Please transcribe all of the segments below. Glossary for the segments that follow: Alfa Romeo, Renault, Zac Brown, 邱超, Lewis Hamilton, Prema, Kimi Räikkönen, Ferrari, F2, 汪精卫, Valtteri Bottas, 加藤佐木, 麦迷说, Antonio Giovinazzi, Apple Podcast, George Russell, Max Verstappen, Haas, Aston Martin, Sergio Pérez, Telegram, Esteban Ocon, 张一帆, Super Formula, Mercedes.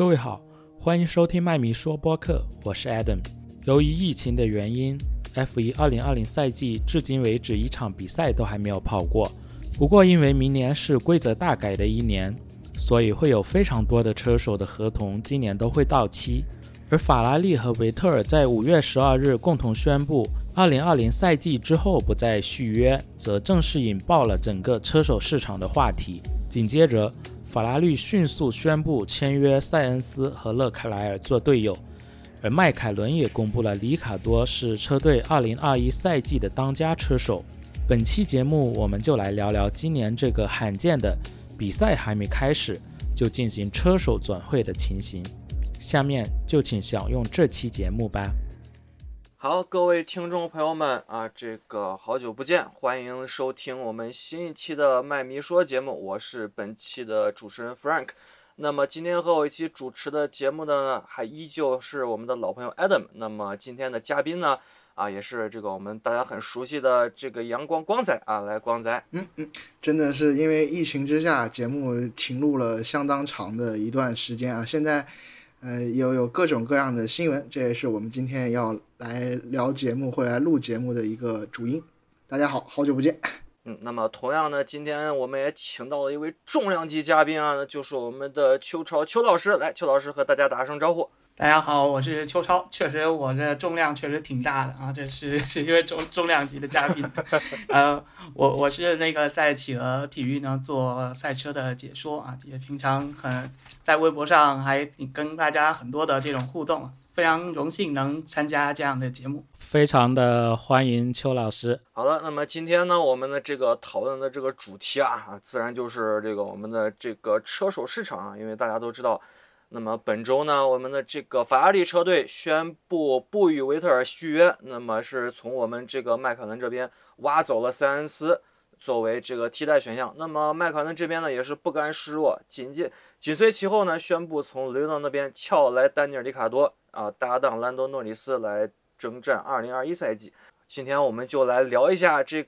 各位好，欢迎收听麦米说播客，我是 Adam。 由于疫情的原因， F1 2020赛季至今为止一场比赛都还没有跑过，不过因为明年是规则大改的一年，所以会有非常多的车手的合同今年都会到期。而法拉利和维特尔在5月12日共同宣布2020赛季之后不再续约，则正式引爆了整个车手市场的话题。紧接着法拉利迅速宣布签约塞恩斯和勒克莱尔做队友，而迈凯伦也公布了里卡多是车队2021赛季的当家车手。本期节目我们就来聊聊今年这个罕见的比赛还没开始就进行车手转会的情形，下面就请享用这期节目吧。好，各位听众朋友们啊，这个好久不见，欢迎收听我们新一期的麦迷说节目，我是本期的主持人 Frank。 那么今天和我一起主持的节目呢，还依旧是我们的老朋友 Adam。 那么今天的嘉宾呢也是这个我们大家很熟悉的这个阳光光仔来光仔。真的是因为疫情之下，节目停录了相当长的一段时间啊，现在有各种各样的新闻，这也是我们今天要来聊节目或来录节目的一个主因。大家好，好久不见。那么同样呢，今天我们也请到了一位重量级嘉宾啊，就是我们的邱超邱老师。来，邱老师和大家打声招呼。大家好，我是邱超。确实我这重量确实挺大的啊，这是一位重量级的嘉宾。我是那个在企鹅体育呢做赛车的解说啊，也平常很在微博上还跟大家很多的这种互动，非常荣幸能参加这样的节目，非常的欢迎邱老师。好的，那么今天呢，我们的这个讨论的这个主题啊，自然就是这个我们的这个车手市场啊，因为大家都知道。那么本周呢，我们的这个法拉利车队宣布不与维特尔续约，那么是从我们这个迈凯伦这边挖走了塞恩斯作为这个替代选项。那么迈凯伦这边呢也是不甘示弱，紧随其后呢宣布从雷诺那边撬来丹尼尔·里卡多搭档兰多·诺里斯来征战2021赛季。今天我们就来聊一下这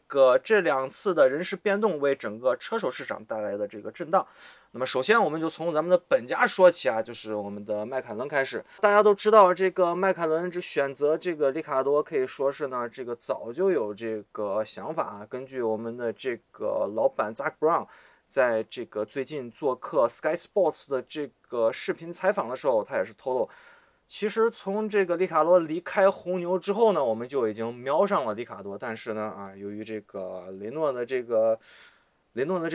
两次的人事变动为整个车手市场带来的这个震荡。那么首先我们就从咱们的本家说起啊，就是我们的迈凯伦开始。大家都知道这个迈凯伦选择这个里卡多可以说是呢这个早就有这个想法啊。根据我们的这个老板 Zac Brown 在这个最近做客 Sky Sports 的这个视频采访的时候，他也是透露，其实从这个里卡多离开红牛之后呢，我们就已经瞄上了里卡多，但是呢由于这个雷诺的这个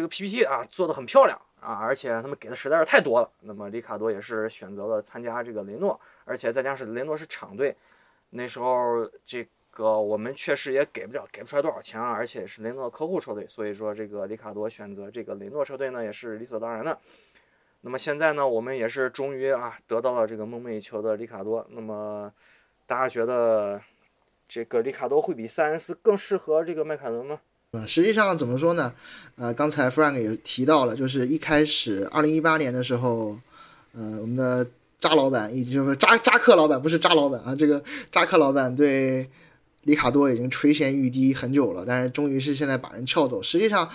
PPT 做得很漂亮而且他们给的实在是太多了，那么里卡多也是选择了参加这个雷诺，而且再加上雷诺是厂队，那时候这个我们确实也给不出来多少钱而且是雷诺的客户车队，所以说这个里卡多选择这个雷诺车队呢也是理所当然的。那么现在呢，我们也是终于得到了这个梦寐以求的里卡多。那么大家觉得这个里卡多会比塞恩斯更适合这个迈凯伦吗？实际上怎么说呢，刚才 Frank 也提到了，就是一开始2018年的时候我们的扎克老板对里卡多已经垂涎欲滴很久了，但是终于是现在把人撬走。实际上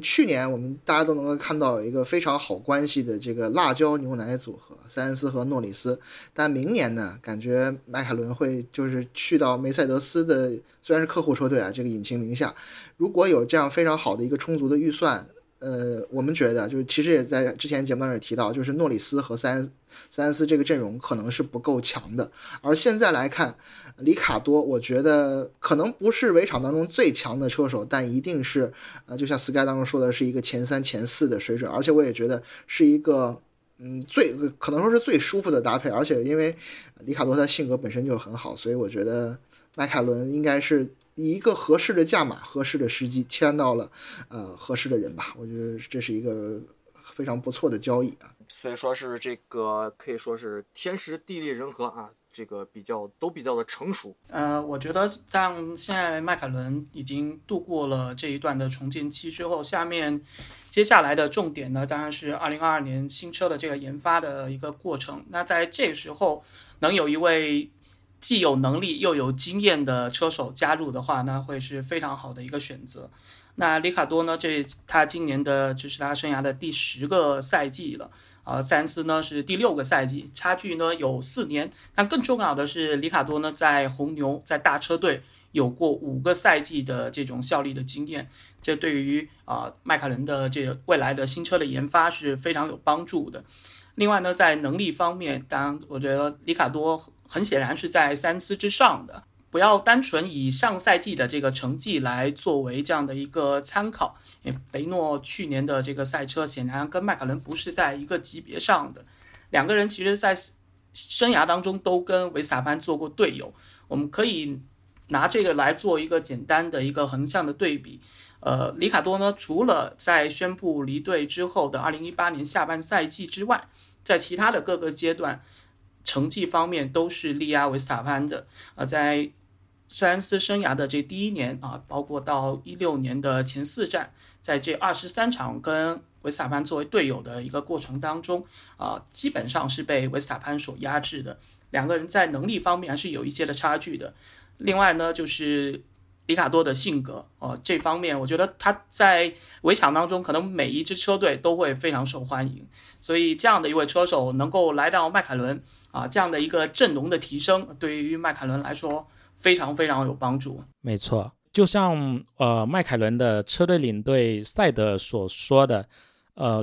去年我们大家都能够看到一个非常好关系的这个辣椒牛奶组合塞恩斯和诺里斯，但明年呢感觉迈凯伦会就是去到梅赛德斯的虽然是客户车队这个引擎名下，如果有这样非常好的一个充足的预算，我们觉得就是其实也在之前节目上也提到，就是诺里斯和塞恩斯这个阵容可能是不够强的。而现在来看里卡多，我觉得可能不是围场当中最强的车手，但一定是就像 Sky 当中说的是一个前3前4的水准，而且我也觉得是一个最可能说是最舒服的搭配。而且因为里卡多他性格本身就很好，所以我觉得迈凯伦应该是以一个合适的价码合适的时机签到了合适的人吧，我觉得这是一个非常不错的交易啊。所以说是这个可以说是天时地利人和这个比较的成熟。我觉得像现在迈凯伦已经度过了这一段的重建期之后，接下来的重点呢，当然是2022年新车的这个研发的一个过程。那在这个时候能有一位既有能力又有经验的车手加入的话，那会是非常好的一个选择。那里卡多呢，他今年的就是他生涯的第10个赛季了暂时呢是第6个赛季，差距呢有4年。但更重要的是，里卡多呢在红牛在大车队有过5个赛季的这种效力的经验，这对于迈凯伦的这未来的新车的研发是非常有帮助的。另外呢，在能力方面，当然我觉得里卡多很显然是在三思之上的，不要单纯以上赛季的这个成绩来作为这样的一个参考。雷诺去年的这个赛车显然跟迈凯伦不是在一个级别上的，两个人其实在生涯当中都跟维斯塔潘做过队友，我们可以拿这个来做一个简单的一个横向的对比。里卡多呢，除了在宣布离队之后的2018年下半赛季之外，在其他的各个阶段成绩方面都是力压维斯塔潘的。在山斯生涯的这第一年包括到16年的前4站，在这23场跟维斯塔潘作为队友的一个过程当中，基本上是被维斯塔潘所压制的，两个人在能力方面还是有一些的差距的。另外呢，就是里卡多的性格这方面我觉得他在围场当中可能每一支车队都会非常受欢迎，所以这样的一位车手能够来到迈凯伦这样的一个阵容的提升，对于迈凯伦来说非常非常有帮助。没错，就像迈凯伦的车队领队赛德所说的，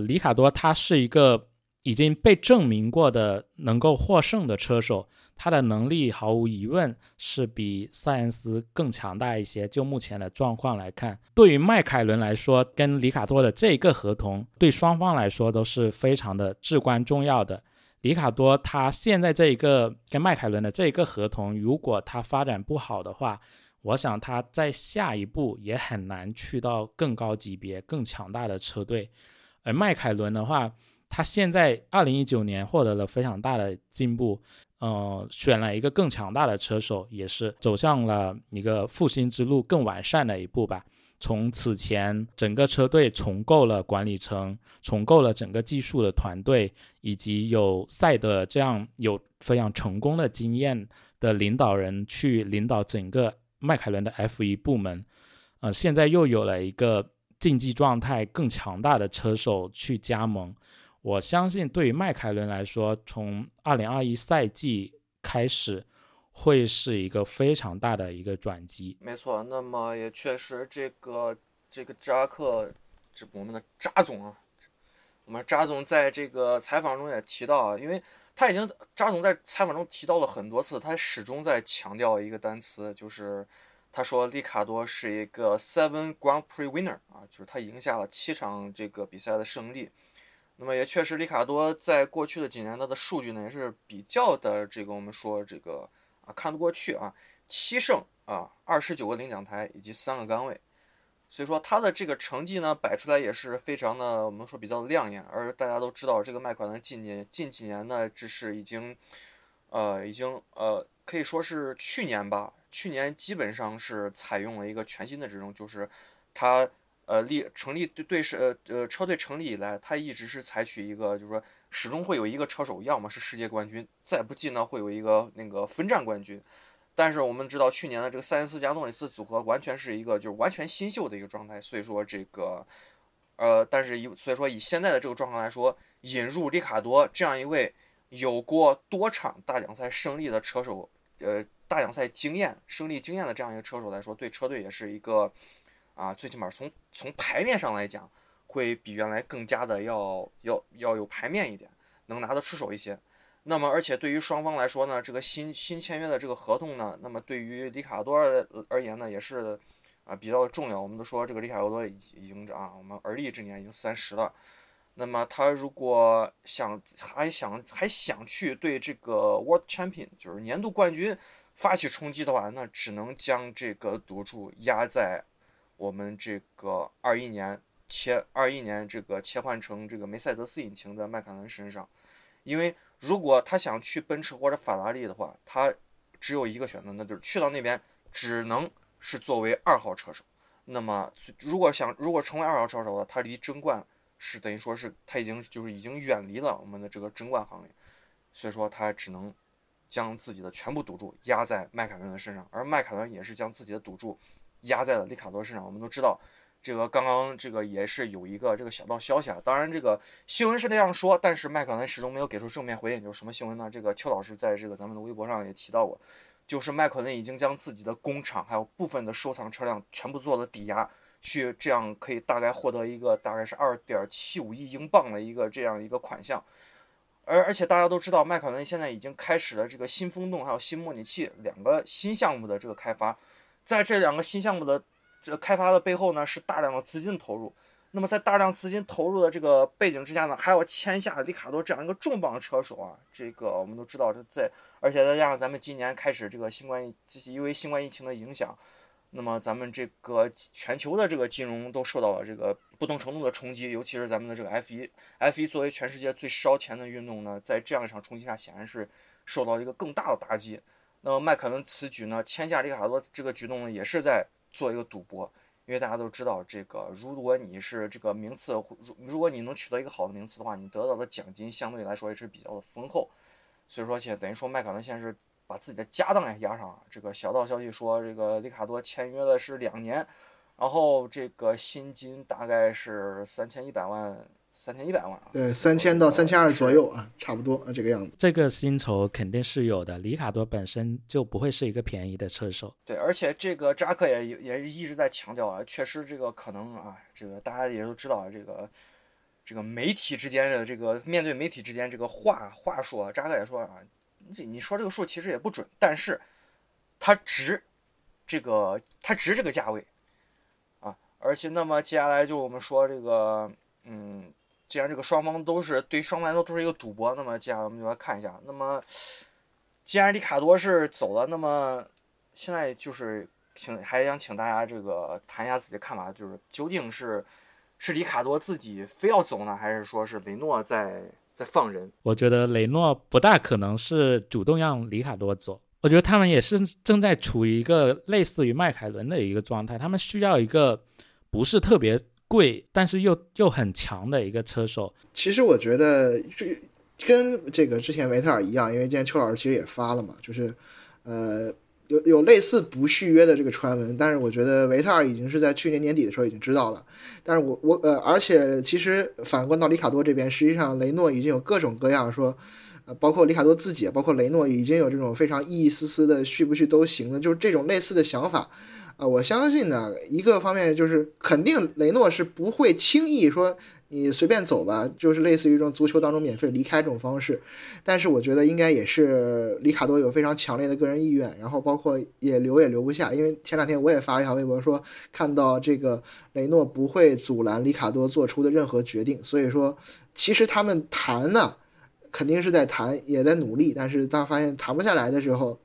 里卡多他是一个已经被证明过的能够获胜的车手，他的能力毫无疑问是比塞恩斯更强大一些。就目前的状况来看，对于迈凯伦来说，跟里卡多的这个合同对双方来说都是非常的至关重要的。里卡多他现在这一个跟迈凯伦的这一个合同，如果他发展不好的话，我想他在下一步也很难去到更高级别更强大的车队。而迈凯伦的话，他现在2019年获得了非常大的进步，选了一个更强大的车手，也是走向了一个复兴之路更完善的一步吧。从此前整个车队重构了管理层，重构了整个技术的团队，以及有赛德这样有非常成功的经验的领导人去领导整个迈凯伦的 F1 部门，现在又有了一个竞技状态更强大的车手去加盟。我相信对于迈凯伦来说，从2021赛季开始会是一个非常大的一个转机。没错，那么也确实这个扎克，我们的扎总啊，我们扎总在这个采访中也提到，因为扎总在采访中提到了很多次，他始终在强调一个单词，就是他说里卡多是一个 7 Grand Prix winner 啊，就是他赢下了7场这个比赛的胜利。那么也确实，里卡多在过去的几年，他的数据呢也是比较的我们说看得过去啊，7胜啊，29个领奖台以及3个杆位，所以说他的这个成绩呢摆出来也是非常的我们说比较亮眼。而大家都知道，这个迈凯伦近几年呢，这是已经可以说是去年基本上是采用了一个全新的这种，就是他。车队成立以来，他一直是采取一个，就是说始终会有一个车手，要么是世界冠军，再不济呢会有一个分站冠军。但是我们知道去年的这个塞恩斯加诺里斯组合完全是一个完全新秀的一个状态，所以说所以说以现在的这个状况来说，引入里卡多这样一位有过多场大奖赛胜利的车手，大奖赛胜利经验的这样一个车手来说，对车队也是一个。最起码从牌面上来讲，会比原来更加的要有牌面一点，能拿得出手一些。那么而且对于双方来说呢，这个新签约的这个合同呢，那么对于里卡多而言呢，也是比较重要。我们都说这个里卡多已经我们而立之年已经30了，那么他如果还想去对这个 World Champion 就是年度冠军发起冲击的话，那只能将这个赌注压在。我们这个21年这个切换成这个梅赛德斯引擎的迈凯伦身上，因为如果他想去奔驰或者法拉利的话，他只有一个选择，那就是去到那边只能是作为2号车手。那么如果成为2号车手的，他离争冠是等于说是他已经远离了我们的这个争冠行列，所以说他只能将自己的全部赌注压在迈凯伦的身上，而迈凯伦也是将自己的赌注压在了里卡多身上。我们都知道这个刚刚这个也是有一个这个小道消息啊，当然这个新闻是这样说，但是麦考恩始终没有给出正面回应。就是什么新闻呢？这个邱老师在这个咱们的微博上也提到过，就是麦考恩已经将自己的工厂还有部分的收藏车辆全部做了抵押，去这样可以大概获得一个大概是 2.75 亿英镑的一个这样一个款项。而且大家都知道，麦考恩现在已经开始了这个新风洞还有新模拟器两个新项目的这个开发，在这两个新项目的这个开发的背后呢，是大量的资金投入。那么在大量资金投入的这个背景之下呢，还要签下里卡多这样一个重磅车手啊，这个我们都知道，而且再加上咱们今年开始这个因为新冠疫情的影响，那么咱们这个全球的这个金融都受到了这个不同程度的冲击，尤其是咱们的这个 F1 作为全世界最烧钱的运动呢，在这样一场冲击下显然是受到一个更大的打击。那么麦考恩此举呢，签下里卡多这个举动呢，也是在做一个赌博，因为大家都知道，这个如果你是这个名次，如果你能取得一个好的名次的话，你得到的奖金相对来说也是比较的丰厚。所以说现在等于说麦考恩现在是把自己的家当也压上了。这个小道消息说，这个里卡多签约的是2年，然后这个薪金大概是3100万啊，对，3000到3200左右啊，差不多啊，这个样子。这个薪酬肯定是有的，里卡多本身就不会是一个便宜的车手。对，而且这个扎克也一直在强调啊，确实这个可能啊，这个大家也都知道，这个媒体之间的这个面对媒体之间这个话说，扎克也说啊，你说这个数其实也不准，但是它值这个价位啊。而且那么接下来就我们说这个既然这个双方都是一个赌博，那么接下来我们就来看一下。那么既然里卡多是走了，那么现在就是还想请大家这个谈一下自己的看法，就是究竟是里卡多自己非要走呢，还是说是雷诺在放人？我觉得雷诺不大可能是主动让里卡多走，我觉得他们也是正在处于一个类似于迈凯伦的一个状态，他们需要一个不是特别贵但是又很强的一个车手。其实我觉得跟这个之前维特尔一样，因为今天邱老师其实也发了嘛，就是有类似不续约的这个传闻，但是我觉得维特尔已经是在去年年底的时候已经知道了。但是而且其实反观到里卡多这边，实际上雷诺已经有各种各样说包括里卡多自己包括雷诺已经有这种非常一丝丝的续不续都行的，就是这种类似的想法啊。我相信呢，一个方面就是肯定雷诺是不会轻易说你随便走吧，就是类似于这种足球当中免费离开这种方式。但是我觉得应该也是里卡多有非常强烈的个人意愿，然后包括也留不下。因为前两天我也发了一条微博说，看到这个雷诺不会阻拦里卡多做出的任何决定，所以说其实他们谈呢肯定是在谈也在努力，但是当发现谈不下来的时候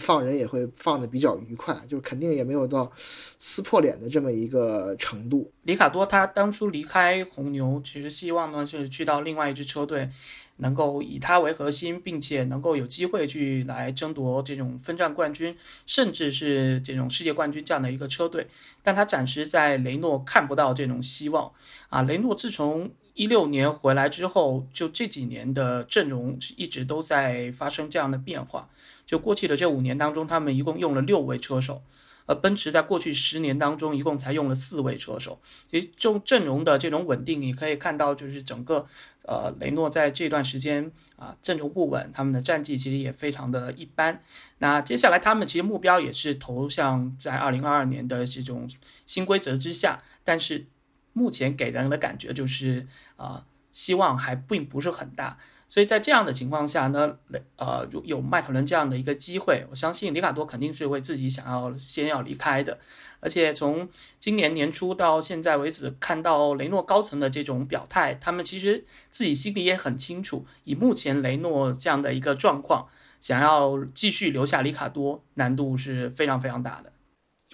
放人也会放得比较愉快，就是肯定也没有到撕破脸的这么一个程度。里卡多他当初离开红牛，其实希望呢是去到另外一支车队，能够以他为核心，并且能够有机会去来争夺这种分站冠军，甚至是这种世界冠军这样的一个车队。但他暂时在雷诺看不到这种希望啊。雷诺自从2016年回来之后，就这几年的阵容一直都在发生这样的变化。就过去的这5年当中，他们一共用了6位车手，而奔驰在过去10年当中一共才用了4位车手。所以阵容的这种稳定，你可以看到就是整个雷诺在这段时间啊阵容不稳，他们的战绩其实也非常的一般。那接下来他们其实目标也是投向在2022年的这种新规则之下，但是目前给人的感觉就是希望还并不是很大。所以在这样的情况下呢，有迈凯伦这样的一个机会，我相信里卡多肯定是为自己先要离开的。而且从今年年初到现在为止，看到雷诺高层的这种表态，他们其实自己心里也很清楚，以目前雷诺这样的一个状况，想要继续留下里卡多难度是非常非常大的。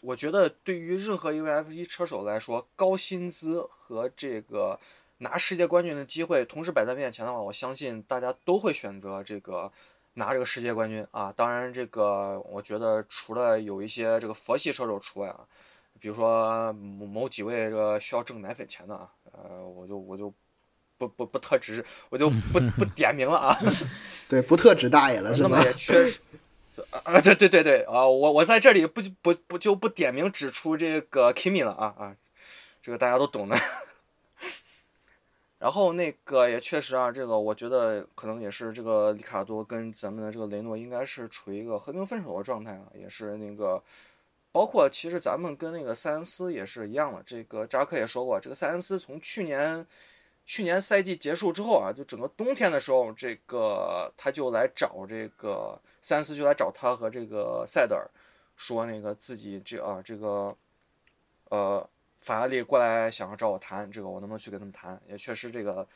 我觉得对于任何一位 F1 车手来说，高薪资和这个拿世界冠军的机会同时摆在面前的话，我相信大家都会选择这个拿这个世界冠军啊。当然这个我觉得除了有一些这个佛系车手除外啊，比如说某几位这个需要挣奶粉钱的啊，我就不特指，我就不点名了啊。对，不特指大爷了是吧？那么也确实啊，对啊，我在这里不点名指出这个 Kimi 了啊。这个大家都懂的。然后那个也确实啊，这个我觉得可能也是这个里卡多跟咱们的这个雷诺应该是处于一个和平分手的状态啊，也是那个包括其实咱们跟那个塞恩斯也是一样的，这个扎克也说过，这个塞恩斯从去年赛季结束之后啊，就整个冬天的时候，这个他就来找这个塞恩斯，就来找他和这个塞德尔说那个自己法拉利过来想要找我谈，这个我能不能去跟他们谈？也确实，这个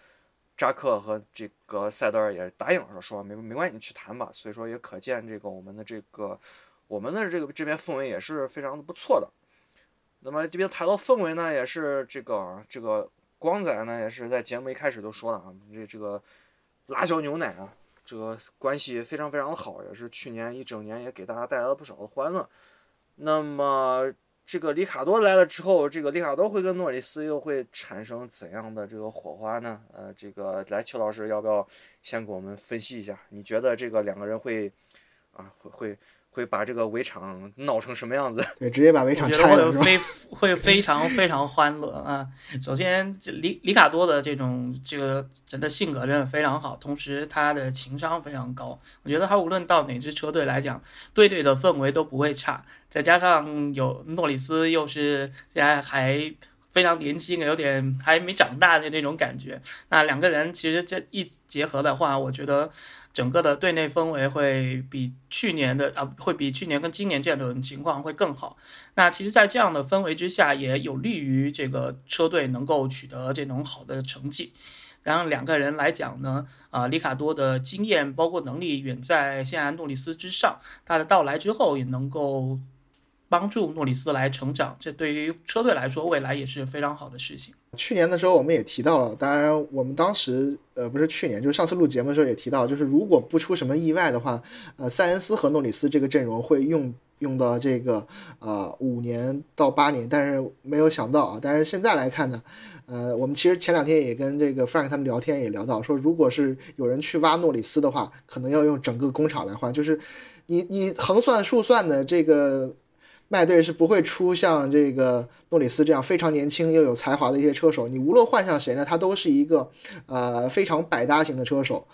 扎克和这个塞德尔也答应了，说没关系，你去谈吧。所以说也可见这个我们的这边氛围也是非常的不错的。那么这边谈到氛围呢，也是这个光仔呢也是在节目一开始就说了啊，这个辣椒牛奶啊，这个关系非常非常的好，也是去年一整年也给大家带来了不少的欢乐。那么这个里卡多来了之后，这个里卡多会跟诺里斯又会产生怎样的这个火花呢？这个来邱老师要不要先给我们分析一下？你觉得这个两个人会把这个围场闹成什么样子？对，直接把围场拆了，会非常非常欢乐啊！首先，里卡多的这个人的性格真的非常好，同时他的情商非常高。我觉得他无论到哪支车队来讲，队的氛围都不会差。再加上有诺里斯，又是现在还非常年轻，有点还没长大的那种感觉。那两个人其实这一结合的话，我觉得整个的队内氛围会比去年跟今年这种情况会更好。那其实，在这样的氛围之下，也有利于这个车队能够取得这种好的成绩。然后两个人来讲呢，里卡多的经验包括能力远在现在诺里斯之上，他的到来之后也能够帮助诺里斯来成长，这对于车队来说未来也是非常好的事情。去年的时候我们也提到了，当然我们当时不是去年，就是上次录节目的时候也提到，就是如果不出什么意外的话，塞恩斯和诺里斯这个阵容会用到这个5年到8年，但是没有想到啊。但是现在来看呢，我们其实前两天也跟这个 Frank 他们聊天也聊到说，如果是有人去挖诺里斯的话，可能要用整个工厂来换，就是你横算竖算的这个麦队是不会出像这个诺里斯这样非常年轻又有才华的一些车手，你无论换上谁呢，他都是一个非常百搭型的车手。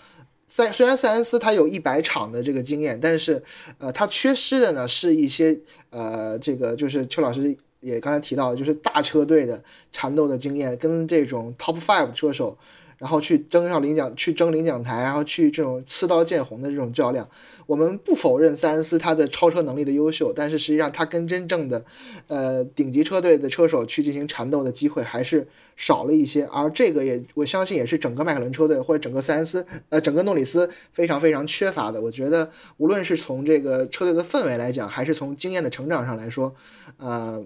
虽然塞恩斯他有100场的这个经验，但是他缺失的呢是一些这个就是邱老师也刚才提到的，就是大车队的缠斗的经验，跟这种 Top 5 车手然后去争领奖台，然后去这种刺刀见红的这种较量。我们不否认塞恩斯他的超车能力的优秀，但是实际上他跟真正的顶级车队的车手去进行缠斗的机会还是少了一些。而这个也我相信也是整个迈凯伦车队或者整个塞恩斯整个诺里斯非常非常缺乏的。我觉得无论是从这个车队的氛围来讲，还是从经验的成长上来说，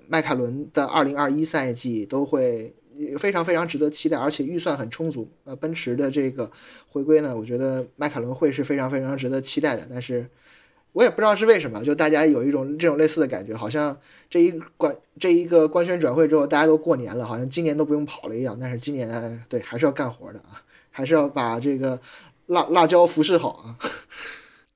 迈凯伦的2021赛季都会非常非常值得期待，而且预算很充足。奔驰的这个回归呢，我觉得迈凯伦会是非常非常值得期待的。但是我也不知道是为什么，就大家有一种这种类似的感觉，好像这一个官宣转会之后大家都过年了，好像今年都不用跑了一样。但是今年对还是要干活的啊，还是要把这个辣椒服侍好啊。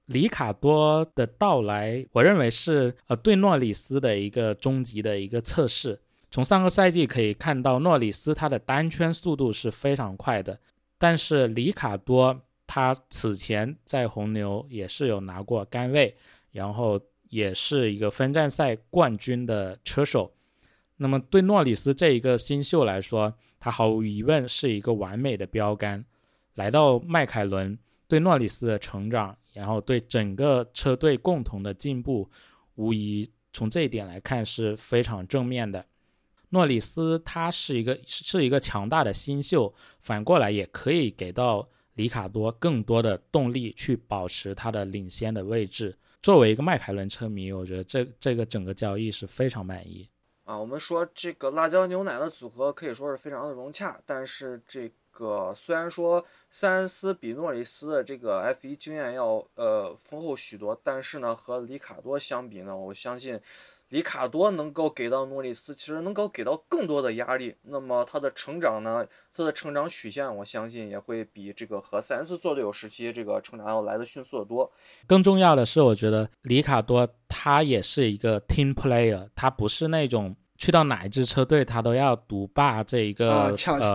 里卡多的到来我认为是对诺里斯的一个终极的一个测试。从上个赛季可以看到，诺里斯他的单圈速度是非常快的，但是里卡多他此前在红牛也是有拿过杆位，然后也是一个分站赛冠军的车手。那么对诺里斯这一个新秀来说，他毫无疑问是一个完美的标杆。来到迈凯伦，对诺里斯的成长，然后对整个车队共同的进步，无疑从这一点来看是非常正面的。诺里斯他是一个强大的新秀，反过来也可以给到里卡多更多的动力去保持他的领先的位置。作为一个迈凯伦车迷，我觉得这个整个交易是非常满意啊。我们说这个辣椒牛奶的组合可以说是非常的融洽，但是这个虽然说塞恩斯比诺里斯的这个 F1 经验要丰厚许多，但是呢和里卡多相比呢，我相信里卡多能够给到诺里斯其实能够给到更多的压力。那么他的成长呢，他的成长曲线我相信也会比这个和塞恩斯做队友时期这个成长要来的迅速的多。更重要的是，我觉得里卡多他也是一个 team player， 他不是那种去到哪一支车队他都要独霸这一个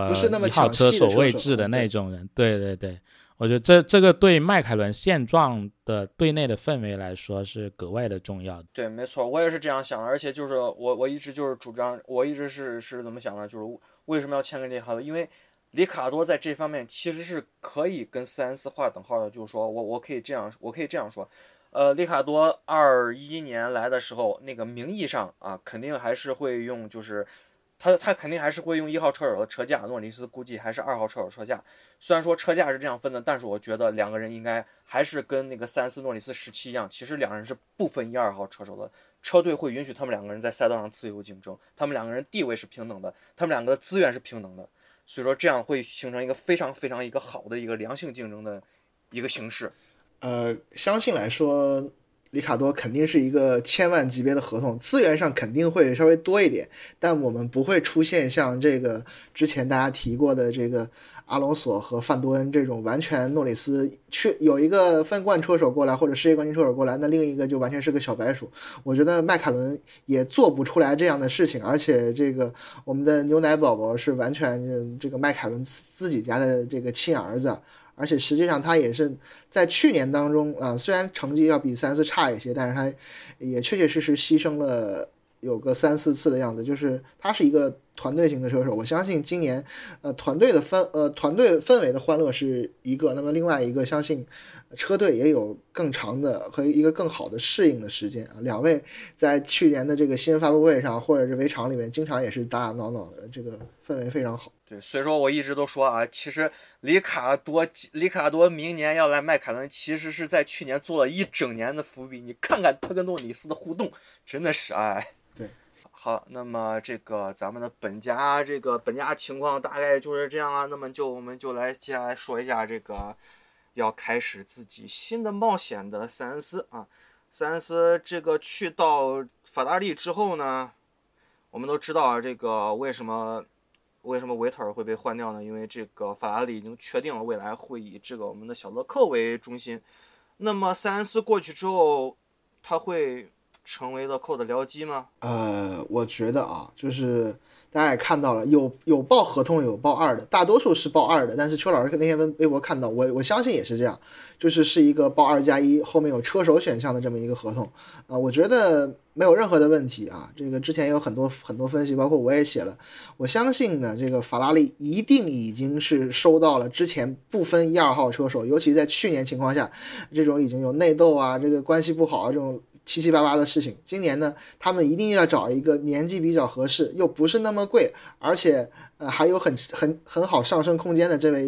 不是那么抢车手位置的那种人。对对对，我觉得这个对迈凯伦现状的队内的氛围来说是格外的重要的。对，没错，我也是这样想的。而且就是我一直就是主张，我一直是怎么想的，就是为什么要签给里卡多，因为里卡多在这方面其实是可以跟434画等号的。就是说我可以这样说，里卡多21年来的时候，那个名义上啊，肯定还是会用，就是他肯定还是会用1号车手的车架，诺里斯估计还是2号车手车架。虽然说车架是这样分的，但是我觉得两个人应该还是跟那个334诺里斯17一样，其实两个人是不分1、2号车手的。车队会允许他们两个人在赛道上自由竞争，他们两个人地位是平等的，他们两个的资源是平等的，所以说这样会形成一个非常非常一个好的一个良性竞争的一个形式。相信来说，里卡多肯定是一个千万级别的合同，资源上肯定会稍微多一点，但我们不会出现像这个之前大家提过的这个阿隆索和范多恩这种完全诺里斯去有一个分冠车手过来或者世界冠军车手过来，那另一个就完全是个小白鼠。我觉得迈凯伦也做不出来这样的事情，而且这个我们的牛奶宝宝是完全这个迈凯伦自己家的这个亲儿子。而且实际上他也是在去年当中虽然成绩要比334差一些，但是他也确确实实牺牲了有个3-4次的样子，就是他是一个团队型的车手。我相信今年团队氛围的欢乐是一个，那么另外一个相信车队也有更长的和一个更好的适应的时间啊。两位在去年的这个新闻发布会上或者是围场里面经常也是打打闹闹的，这个氛围非常好。对，所以说我一直都说啊，其实里卡多明年要来迈凯伦，其实是在去年做了一整年的伏笔。你看看他跟诺里斯的互动，真的是哎。对，好，那么这个咱们的本家情况大概就是这样啊。那么我们就来接下来说一下这个要开始自己新的冒险的334啊。334这个去到法拉利之后呢，我们都知道这个为什么维特尔会被换掉呢？因为这个法拉利已经确定了未来会以这个我们的小勒克为中心。那么334过去之后，他会成为勒克的僚机吗？我觉得啊，就是大家也看到了，有报合同有报2的，大多数是报2的。但是邱老师那天微博看到，我相信也是这样，就是一个报2+1，后面有车手选项的这么一个合同啊。我觉得没有任何的问题啊，这个之前有很多分析，包括我也写了。我相信呢，这个法拉利一定已经是收到了之前不分1、2号车手，尤其在去年情况下，这种已经有内斗啊，这个关系不好啊，这种778的事情。今年呢，他们一定要找一个年纪比较合适，又不是那么贵，而且还有很好上升空间的这么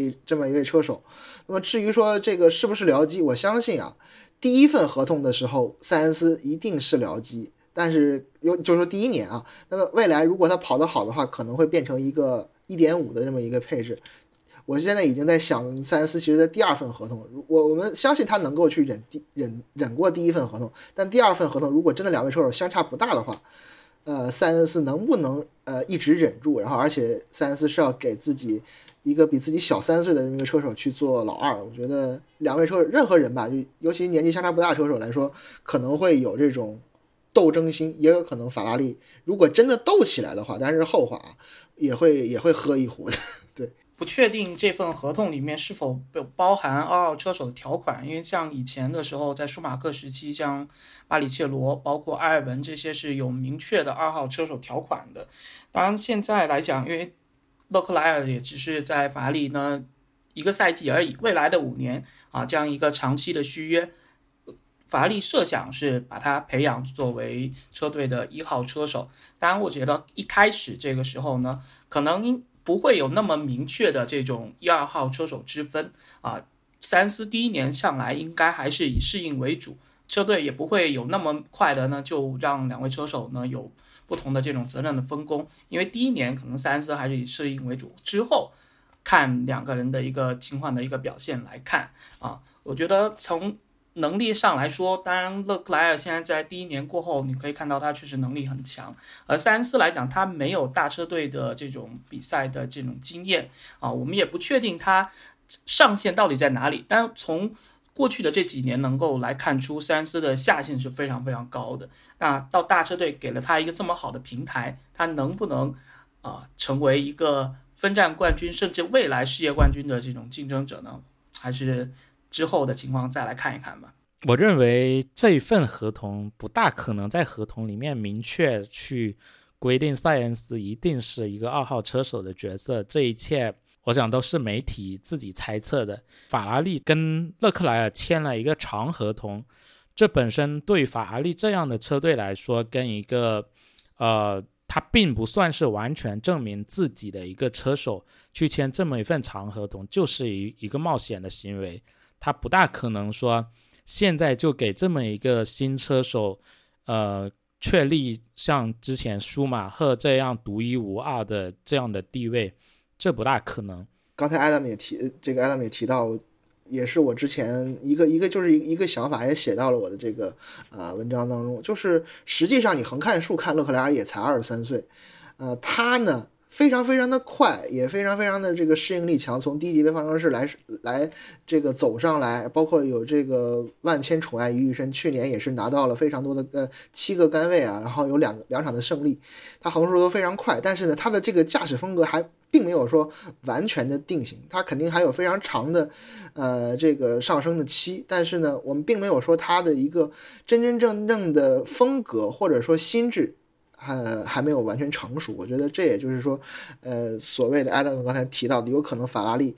一位车手。那么至于说这个是不是僚机，我相信啊，第一份合同的时候334一定是僚机。但是就是说第一年啊，那么未来如果他跑得好的话，可能会变成一个 1.5 的这么一个配置。我现在已经在想334其实在第2份合同，我们相信他能够去忍过第1份合同，但第2份合同如果真的两位车手相差不大的话，334能不能一直忍住，然后而且334是要给自己一个比自己小3岁的这么一个车手去做老2。我觉得两位车手任何人吧，就尤其年纪相差不大的车手来说，可能会有这种斗争心，也有可能法拉利如果真的斗起来的话，但是后话啊，也会喝一壶的。对，不确定这份合同里面是否包含2号车手的条款，因为像以前的时候，在舒马克时期，像巴里切罗包括埃尔文这些是有明确的2号车手条款的。当然现在来讲，因为勒克莱尔也只是在法拉利呢一个赛季而已，未来的5年啊，这样一个长期的续约，法拉利设想是把他培养作为车队的1号车手。当然我觉得一开始这个时候呢，可能不会有那么明确的这种1、2号车手之分啊。334第一年上来应该还是以适应为主，车队也不会有那么快的呢就让两位车手呢有不同的这种责任的分工，因为第一年可能334还是以适应为主，之后看两个人的一个情况的一个表现来看啊。我觉得从能力上来说，当然勒克莱尔现在在第一年过后，你可以看到他确实能力很强。而334来讲，他没有大车队的这种比赛的这种经验啊，我们也不确定他上限到底在哪里。但从过去的这几年能够来看出塞恩斯的下限是非常非常高的。那到大车队给了他一个这么好的平台，他能不能成为一个分站冠军甚至未来世界冠军的这种竞争者呢？还是之后的情况再来看一看吧。我认为这份合同不大可能在合同里面明确去规定塞恩斯一定是一个二号车手的角色，这一切我想都是媒体自己猜测的。法拉利跟勒克莱尔签了一个长合同，这本身对法拉利这样的车队来说，跟一个他并不算是完全证明自己的一个车手去签这么一份长合同，就是一个冒险的行为。他不大可能说现在就给这么一个新车手确立像之前舒马赫这样独一无二的这样的地位，这不大可能。刚才 Adam 也提这个 Adam 也提到，也是我之前一个就是一个想法也写到了我的这个文章当中，就是实际上你横看竖看勒克莱尔也才23岁，他呢非常非常的快，也非常非常的这个适应力强，从低级别方程式来这个走上来，包括有这个万千宠爱于一身，去年也是拿到了非常多的7个杆位啊，然后有两场的胜利，他横竖都非常快。但是呢，他的这个驾驶风格还并没有说完全的定型，他肯定还有非常长的这个上升的期。但是呢，我们并没有说他的一个真正的风格或者说心智还没有完全成熟。我觉得这也就是说所谓的 Adam 刚才提到的，有可能法拉利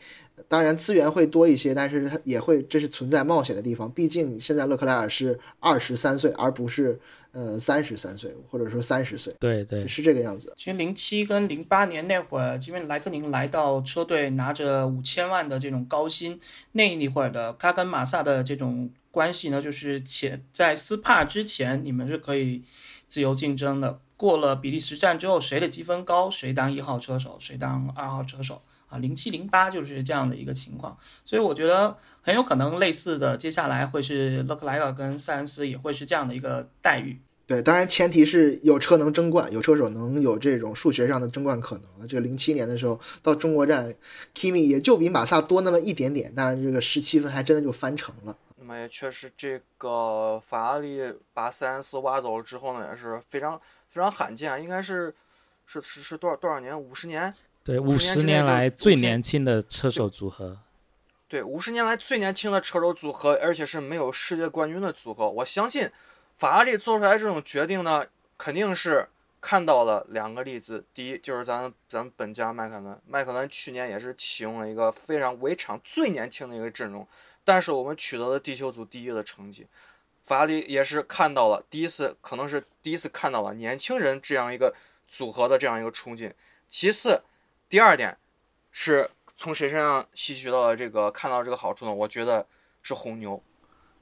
当然资源会多一些，但是它也会，这是存在冒险的地方。毕竟现在勒克莱尔是23岁，而不是33岁或者说30岁。对对，是这个样子。其实07跟08年那会儿，基米莱克宁来到车队拿着5000万的这种高薪，那会儿的他跟马萨的这种关系呢，就是在斯帕之前你们是可以自由竞争的，过了比利时站之后谁的积分高谁当1号车手谁当2号车手啊，07、08就是这样的一个情况。所以我觉得很有可能类似的接下来会是勒克莱尔跟塞恩斯也会是这样的一个待遇。对，当然前提是有车能争冠，有车手能有这种数学上的争冠可能。这07年的时候到中国站 Kimi 也就比马萨多那么一点点，当然这个17分还真的就翻成了。那么也确实，这个法拉利把塞恩斯挖走了之后呢，也是非常非常罕见，应该是多少年？50年？对，50年来最年轻的车手组合。对，50年来最年轻的车手组合，而且是没有世界冠军的组合。我相信法拉利做出来这种决定呢，肯定是看到了2个例子。第一就是咱们本家麦凯伦去年也是启用了一个非常围场最年轻的一个阵容。但是我们取得了地球组第1的成绩，法拉利也是看到了可能是第一次看到了年轻人这样一个组合的这样一个冲劲。其次，第2点是从谁身上吸取到了看到这个好处呢？我觉得是红牛。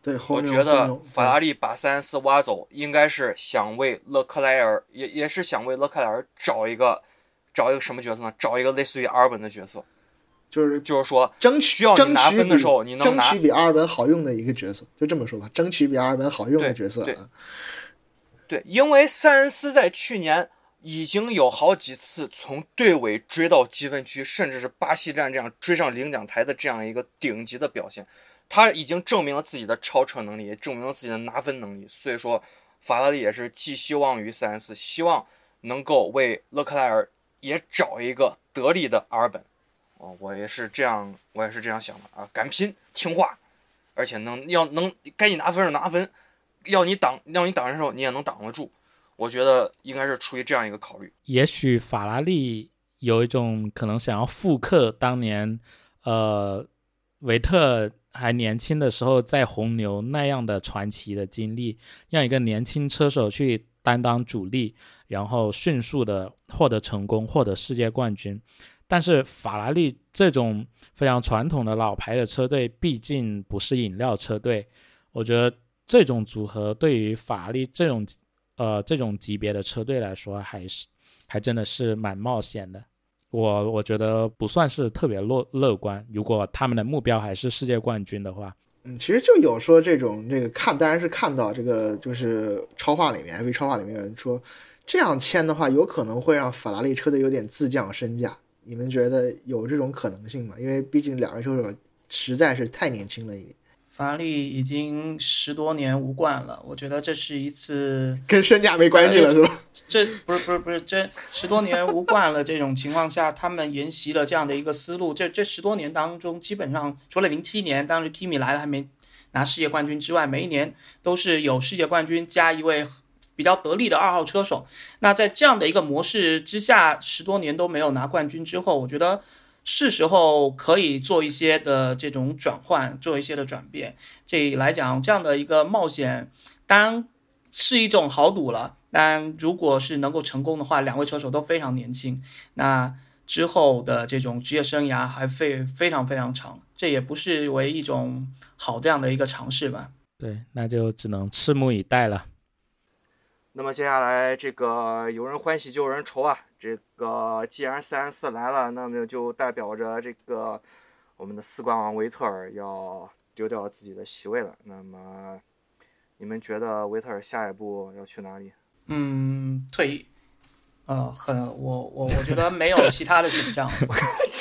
对，红牛。我觉得法拉利把塞恩斯挖走，应该是想为勒克莱尔也是想为勒克莱尔找一个什么角色呢？找一个类似于阿尔本的角色。就是说需要你拿分的时候你能拿，争取比阿尔本好用的一个角色，就这么说吧，争取比阿尔本好用的角色。 对，因为塞恩斯在去年已经有好几次从队尾追到积分区，甚至是巴西站这样追上领奖台的这样一个顶级的表现，他已经证明了自己的超车能力，也证明了自己的拿分能力。所以说法拉利也是寄希望于塞恩斯，希望能够为勒克莱尔也找一个得力的阿尔本。我也是这样想的啊，敢拼听话，而且该你拿分就拿分，要你挡的时候你也能挡得住。我觉得应该是出于这样一个考虑。也许法拉利有一种可能想要复刻当年维特还年轻的时候在红牛那样的传奇的经历，让一个年轻车手去担当主力，然后迅速的获得成功，获得世界冠军。但是法拉利这种非常传统的老牌的车队毕竟不是饮料车队，我觉得这种组合对于法拉利这种级别的车队来说还真的是蛮冒险的。我觉得不算是特别乐观，如果他们的目标还是世界冠军的话。其实就有说这个当然是看到这个就是超话里面有人说这样签的话有可能会让法拉利车队有点自降身价，你们觉得有这种可能性吗？因为毕竟2位车手实在是太年轻了一点。法拉利已经10多年无冠了，我觉得这是一次跟身价没关系了，是吧？这不是，这10多年无冠了这种情况下，他们沿袭了这样的一个思路。这10多年当中，基本上除了07年当时基米莱克宁还没拿世界冠军之外，每一年都是有世界冠军加一位比较得力的2号车手。那在这样的一个模式之下，10多年都没有拿冠军之后，我觉得是时候可以做一些的这种转换，做一些的转变。这来讲，这样的一个冒险当然是一种豪赌了，但如果是能够成功的话，2位车手都非常年轻，那之后的这种职业生涯还非常非常长，这也不是为一种好这样的一个尝试吧。对，那就只能拭目以待了。那么接下来这个有人欢喜就有人愁啊，这个既然334来了，那么就代表着这个我们的四冠王维特尔要丢掉自己的席位了。那么你们觉得维特尔下一步要去哪里？退役。我觉得没有其他的选项，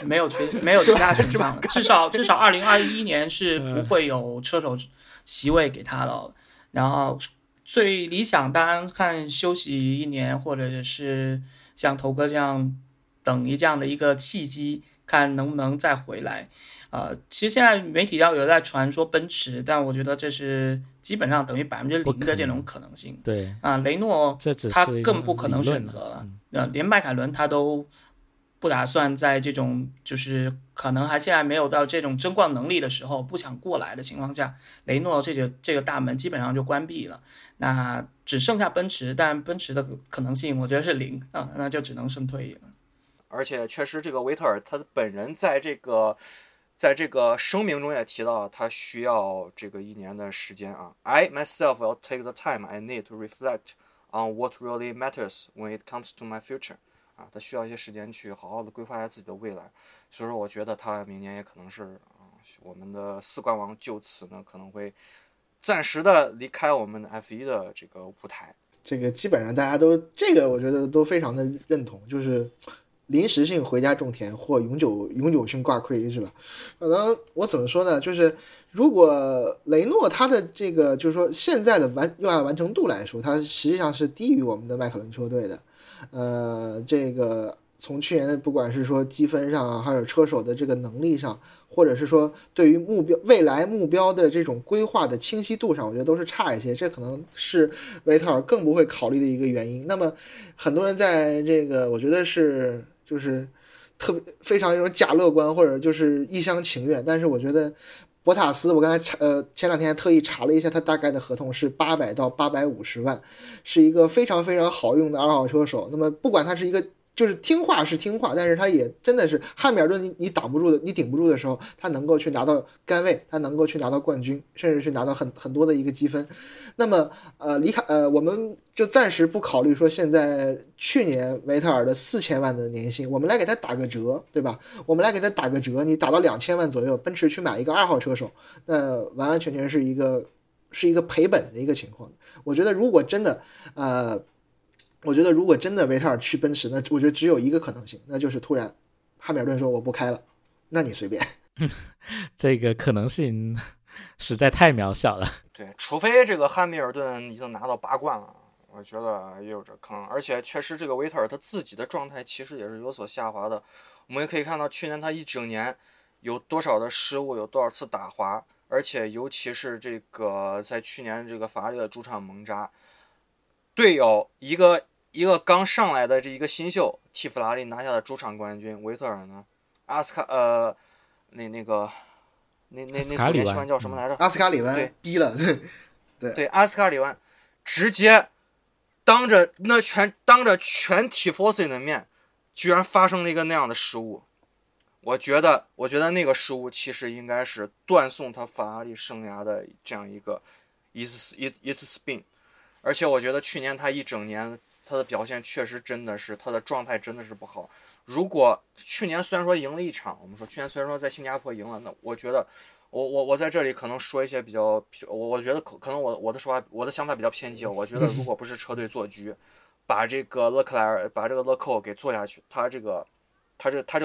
没有其他选项了，至少2021年是不会有车手席位给他了。然后最理想当然看休息1年，或者是像头哥这样等这样的一个契机，看能不能再回来。其实现在媒体上有在传说奔驰，但我觉得这是基本上等于0%的这种可能性。对啊，雷诺他更不可能选择了，连迈凯伦他都不打算在这种就是可能还现在没有到这种争冠能力的时候，不想过来的情况下，雷诺这个大门基本上就关闭了，那只剩下奔驰，但奔驰的可能性我觉得是0啊，那就只能剩退役了。而且确实，这个维特尔他本人在这个声明中也提到，他需要这个1年的时间啊。I myself will take the time I need to reflect on what really matters when it comes to my future。啊，他需要一些时间去好好的规划一下自己的未来，所以说我觉得他明年也可能是我们的四冠王就此呢可能会暂时的离开我们 F1 的这个舞台。这个基本上大家都这个我觉得都非常的认同，就是临时性回家种田或永久性挂亏，是吧？可能我怎么说呢，就是如果雷诺他的这个就是说现在的完成度来说，他实际上是低于我们的迈凯伦车队的。这个从去年的不管是说积分上啊，还有车手的这个能力上，或者是说对于未来目标的这种规划的清晰度上，我觉得都是差一些，这可能是维特尔更不会考虑的一个原因。那么很多人在这个我觉得是就是特别非常一种假乐观，或者就是一厢情愿，但是我觉得博塔斯，我刚才前2天特意查了一下，他大概的合同是800到850万，是一个非常非常好用的2号车手。那么不管他是一个就是听话是听话，但是他也真的是汉密尔顿你挡不住的，你顶不住的时候，他能够去拿到杆位，他能够去拿到冠军，甚至是拿到很多的一个积分。那么我们就暂时不考虑说现在去年维特尔的4000万的年薪，我们来给他打个折，对吧？我们来给他打个折，你打到2000万左右，奔驰去买一个2号车手，那完完全全是一个赔本的一个情况。我觉得如果真的维特尔去奔驰，那我觉得只有一个可能性，那就是突然汉密尔顿说我不开了，那你随便。这个可能性实在太渺小了。对，除非这个汉密尔顿已经拿到8冠了，我觉得也有这可能。而且确实这个维特尔他自己的状态其实也是有所下滑的，我们也可以看到去年他一整年有多少的失误，有多少次打滑，而且尤其是这个在去年这个法拉利的主场蒙扎，队友一个刚上来的这一个新秀替法拉利拿下了主场冠军，维特尔呢，那苏联叫什么来着？阿斯卡里文逼了，对，阿斯卡里文直接当着全体 Tifosi 的面，居然发生了一个那样的失误，我觉得那个失误其实应该是断送他法拉利生涯的这样一个一次 spin。而且我觉得去年他一整年他的表现确实真的是他的状态真的是不好。如果去年虽然说赢了一场，我们说去年虽然说在新加坡赢了，那我觉得我在这里可能说一些比较，我觉得可能我的说法我的想法比较偏激。我觉得如果不是车队做局，把这个勒克莱尔把这个勒扣给做下去，他这个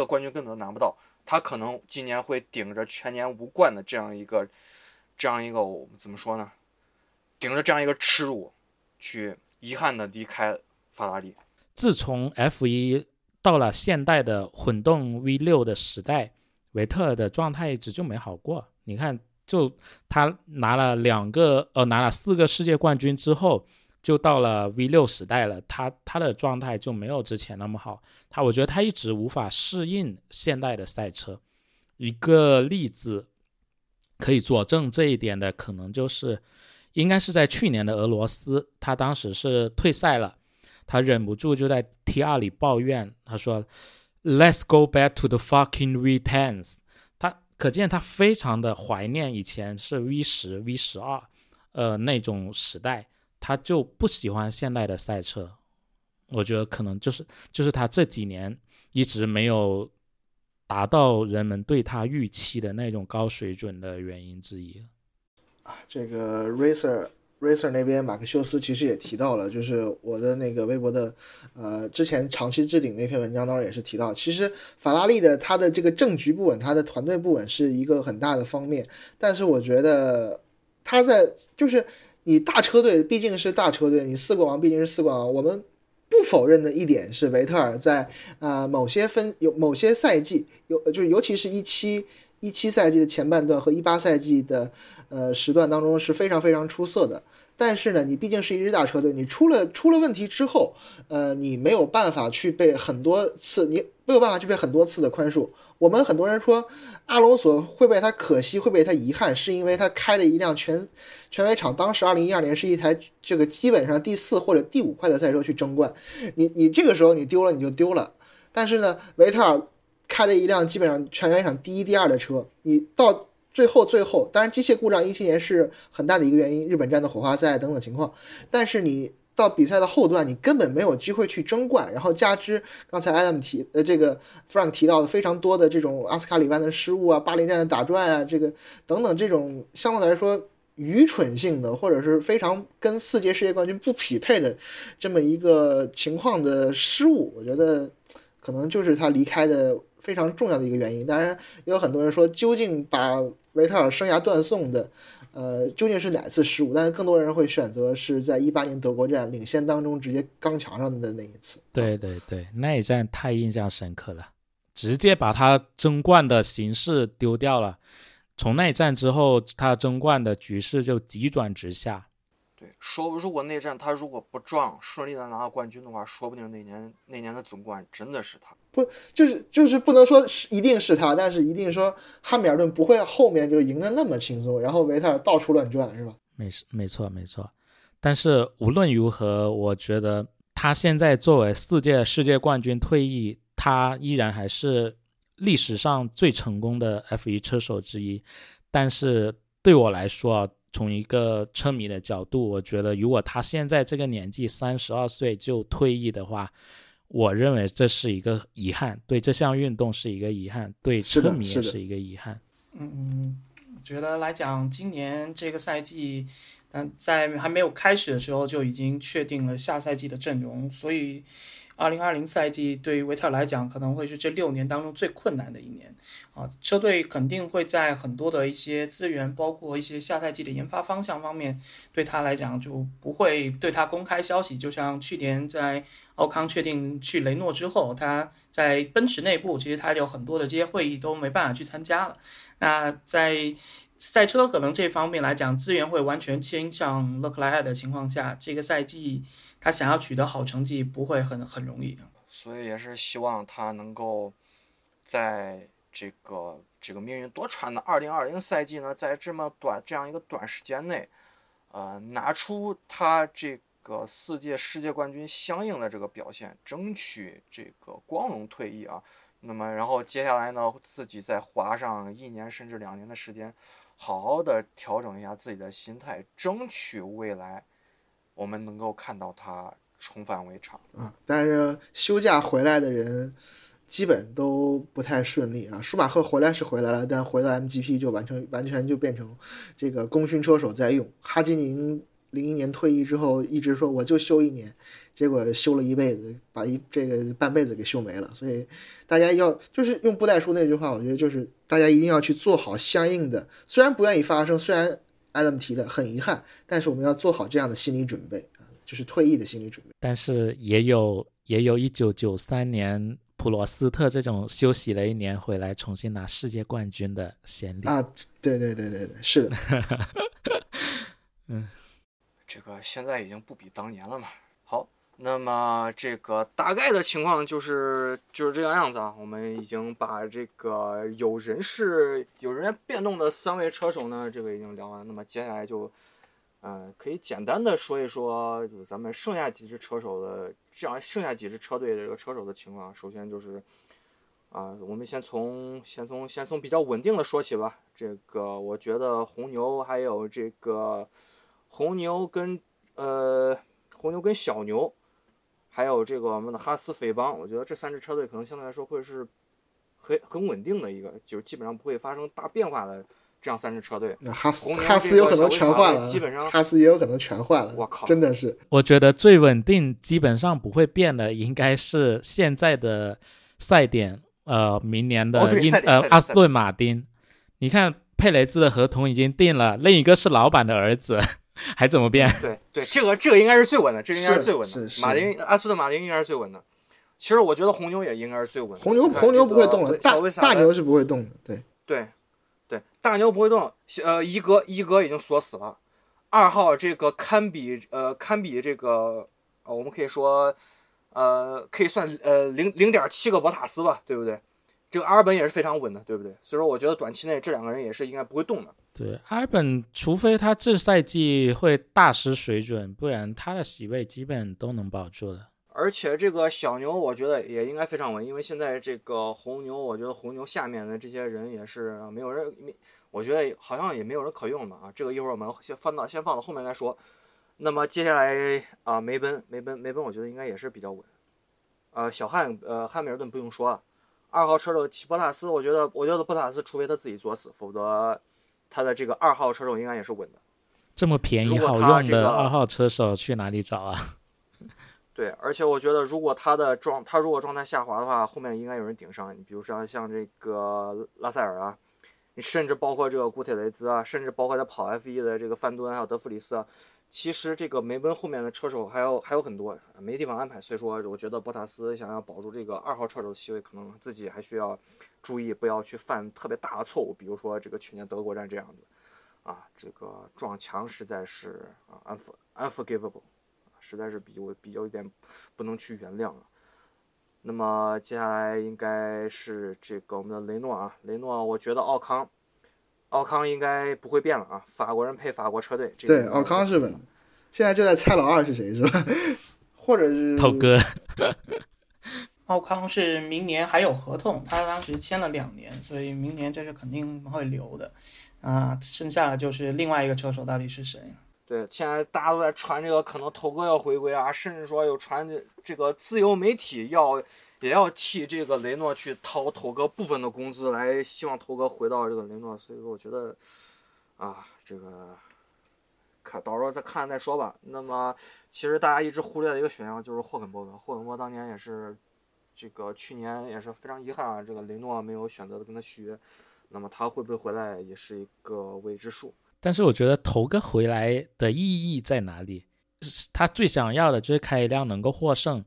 冠军根本都拿不到，他可能今年会顶着全年无冠的这样一个这样一个怎么说呢，顶着这样一个耻辱去遗憾的离开法拉利。自从 F1 到了现代的混动 V6 的时代，维特的状态一直就没好过。你看就他拿了4个世界冠军之后就到了 V6 时代了，他的状态就没有之前那么好。我觉得他一直无法适应现代的赛车。一个例子可以佐证这一点的，可能就是应该是在去年的俄罗斯，他当时是退赛了，他忍不住就在 T2 里抱怨，他说 Let's go back to the fucking V10s。 他可见他非常的怀念以前是 V10 V12 那种时代，他就不喜欢现代的赛车。我觉得可能就是他这几年一直没有达到人们对他预期的那种高水准的原因之一。这个 Racer 那边马克修斯其实也提到了，就是我的那个微博的之前长期置顶那篇文章当中也是提到，其实法拉利的他的这个政局不稳，他的团队不稳是一个很大的方面。但是我觉得他在就是你大车队毕竟是大车队，你四冠王毕竟是四冠王，我们不否认的一点是维特尔在某些赛季就是尤其是17赛季的前半段和18赛季的时段当中是非常非常出色的。但是呢，你毕竟是一支大车队，你出了问题之后，你没有办法去被很多次，你没有办法去被很多次的宽恕。我们很多人说阿隆索会被他可惜，会被他遗憾，是因为他开了一辆全围场，当时2012年是一台这个基本上第4或者第5快的赛车去争冠。你这个时候你丢了你就丢了。但是呢，维特尔开了一辆基本上全围场第一、第二的车，你到最后，当然机械故障17年是很大的一个原因，日本站的火花赛等等情况，但是你到比赛的后段，你根本没有机会去争冠，然后加之刚才 Adam 这个 Frank 提到的非常多的这种阿斯卡里湾的失误啊、巴林站的打转啊，这个等等这种相对来说愚蠢性的，或者是非常跟4届世界冠军不匹配的这么一个情况的失误，我觉得可能就是他离开的非常重要的一个原因。当然也有很多人说究竟把维特尔生涯断送的究竟是哪次失误，但是更多人会选择是在18年德国站领先当中直接刚墙上的那一次。对对对，那一站太印象深刻了，直接把他争冠的形势丢掉了。从那一站之后他争冠的局势就急转直下。对，说如果那站他如果不撞顺利的拿到冠军的话，说不定那年的总冠真的是他。不就是不能说一定是他，但是一定说汉密尔顿不会后面就赢得那么轻松，然后维特尔到处乱转，是吧？没错。但是无论如何，我觉得他现在作为4届世界冠军退役，他依然还是历史上最成功的 F1 车手之一。但是对我来说啊，从一个车迷的角度，我觉得如果他现在这个年纪32岁就退役的话，我认为这是一个遗憾，对这项运动是一个遗憾，对车迷也是一个遗憾。我觉得来讲今年这个赛季在还没有开始的时候就已经确定了下赛季的阵容，所以2020赛季对于维特尔来讲可能会是这6年当中最困难的一年啊，车队肯定会在很多的一些资源，包括一些下赛季的研发方向方面，对他来讲就不会对他公开消息。就像去年在奥康确定去雷诺之后，他在奔驰内部其实他有很多的这些会议都没办法去参加了。那在赛车可能这方面来讲，资源会完全倾向勒克莱尔的情况下，这个赛季他想要取得好成绩不会很容易，所以也是希望他能够在这个命运多舛的2020赛季呢，在这样一个短时间内，拿出他这个4届世界冠军相应的这个表现，争取这个光荣退役啊。那么然后接下来呢，自己再花上1年甚至2年的时间，好好的调整一下自己的心态，争取未来我们能够看到他重返围场啊。但是休假回来的人基本都不太顺利啊。舒马赫回来是回来了，但回到 MGP 就完全就变成这个功勋车手在用。哈基宁01年退役之后一直说我就休1年，结果休了一辈子，把这个半辈子给休没了。所以大家要就是用布袋叔那句话，我觉得就是大家一定要去做好相应的，虽然不愿意发生，虽然 Adam 提的，很遗憾，但是我们要做好这样的心理准备，就是退役的心理准备。但是也有1993年普罗斯特这种休息了一年回来重新拿世界冠军的先例啊，对对对对对，是的。嗯，这个现在已经不比当年了嘛。好，那么这个大概的情况就是这个样子啊。我们已经把这个有人变动的三位车手呢，这个已经聊完。那么接下来就可以简单的说一说，就咱们剩下几支车队的这个车手的情况。首先就是，我们先从比较稳定的说起吧。这个我觉得红牛跟小牛，还有这个我们的哈斯匪帮，我觉得这三支车队可能相对来说会是很稳定的一个，就是基本上不会发生大变化的。这样三支车队，哈斯有可能全换了，基本上哈斯也有可能全换了。我靠，真的是！我觉得最稳定、基本上不会变的，应该是现在的赛点，明年的阿斯顿马丁。你看佩雷兹的合同已经定了，另一个是老板的儿子，还怎么变？对对，这个应该是最稳的，这个应该是最稳的。阿斯顿马丁应该是最稳的。其实我觉得红牛也应该是最稳的。红牛不会动了，大牛是不会动的。对对。对，大牛不会动，伊格已经锁死了。二号这个堪比这个，我们可以说，可以算0.7 个博塔斯吧，对不对？这个阿尔本也是非常稳的，对不对？所以说，我觉得短期内这两个人也是应该不会动的。对，阿尔本除非他这赛季会大失水准，不然他的席位基本都能保住了。而且这个小牛我觉得也应该非常稳，因为现在这个红牛，我觉得红牛下面的这些人也是没有人，我觉得好像也没有人可用的啊。这个一会儿我们先放到后面再说。那么接下来啊，梅奔我觉得应该也是比较稳。汉密尔顿不用说了，二号车手博塔斯，我觉得博塔斯除非他自己作死，否则他的这个二号车手应该也是稳的。这么便宜好用的二号车手去哪里找啊？对，而且我觉得如果他如果状态下滑的话，后面应该有人顶上。你比如说像这个拉塞尔啊，你甚至包括这个古铁雷兹啊，甚至包括在跑 F1 的这个范顿还有德弗里斯啊，其实这个梅奔后面的车手还有很多没地方安排。所以说，我觉得博塔斯想要保住这个二号车手的席位，可能自己还需要注意，不要去犯特别大的错误，比如说这个去年德国站这样子啊，这个撞墙实在是unforgivable。实在是比较有点不能去原谅了。那么接下来应该是这个我们的雷诺，我觉得奥康应该不会变了啊，法国人配法国车队，这个、对，奥康是稳的。现在就在猜老二是谁是吧？或者是涛哥。奥康是明年还有合同，他当时签了2年，所以明年这是肯定会留的啊。剩下的就是另外一个车手到底是谁。对，现在大家都在传这个可能头哥要回归啊，甚至说有传这个自由媒体也要替这个雷诺去掏头哥部分的工资来，希望头哥回到这个雷诺。所以说我觉得啊，这个看到时候再看再说吧。那么其实大家一直忽略的一个选项就是霍肯波当年也是这个去年也是非常遗憾啊，这个雷诺没有选择的跟他续约，那么他会不会回来也是一个未知数。但是我觉得头哥回来的意义在哪里？他最想要的就是开一辆能够获胜，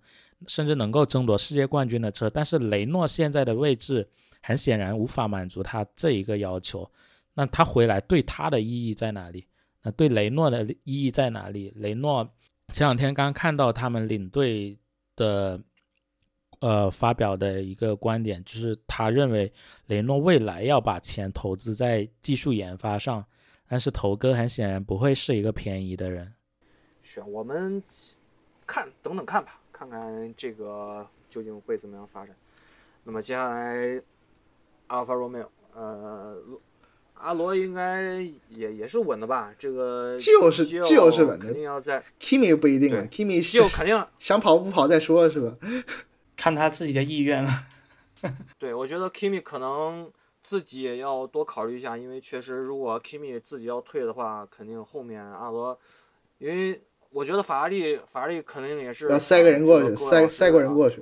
甚至能够争夺世界冠军的车。但是雷诺现在的位置很显然无法满足他这一个要求。那他回来对他的意义在哪里？那对雷诺的意义在哪里？雷诺前两天刚看到他们领队的发表的一个观点，就是他认为雷诺未来要把钱投资在技术研发上。但是头哥很显然不会是一个便宜的人选，我们等看吧，看看这个究竟会怎么样发展。那么接下来阿尔法罗密欧，阿罗应该也是稳的吧？这个基友是稳的，肯定要在 Kimi 不一定了 ，Kimi 基友肯定想跑不跑再说是吧？看他自己的意愿了。对，我觉得 Kimi 可能。自己也要多考虑一下，因为确实如果 Kimi 自己要退的话，肯定后面阿罗，因为我觉得法拉利肯定也是要塞个人过去，塞个人过去。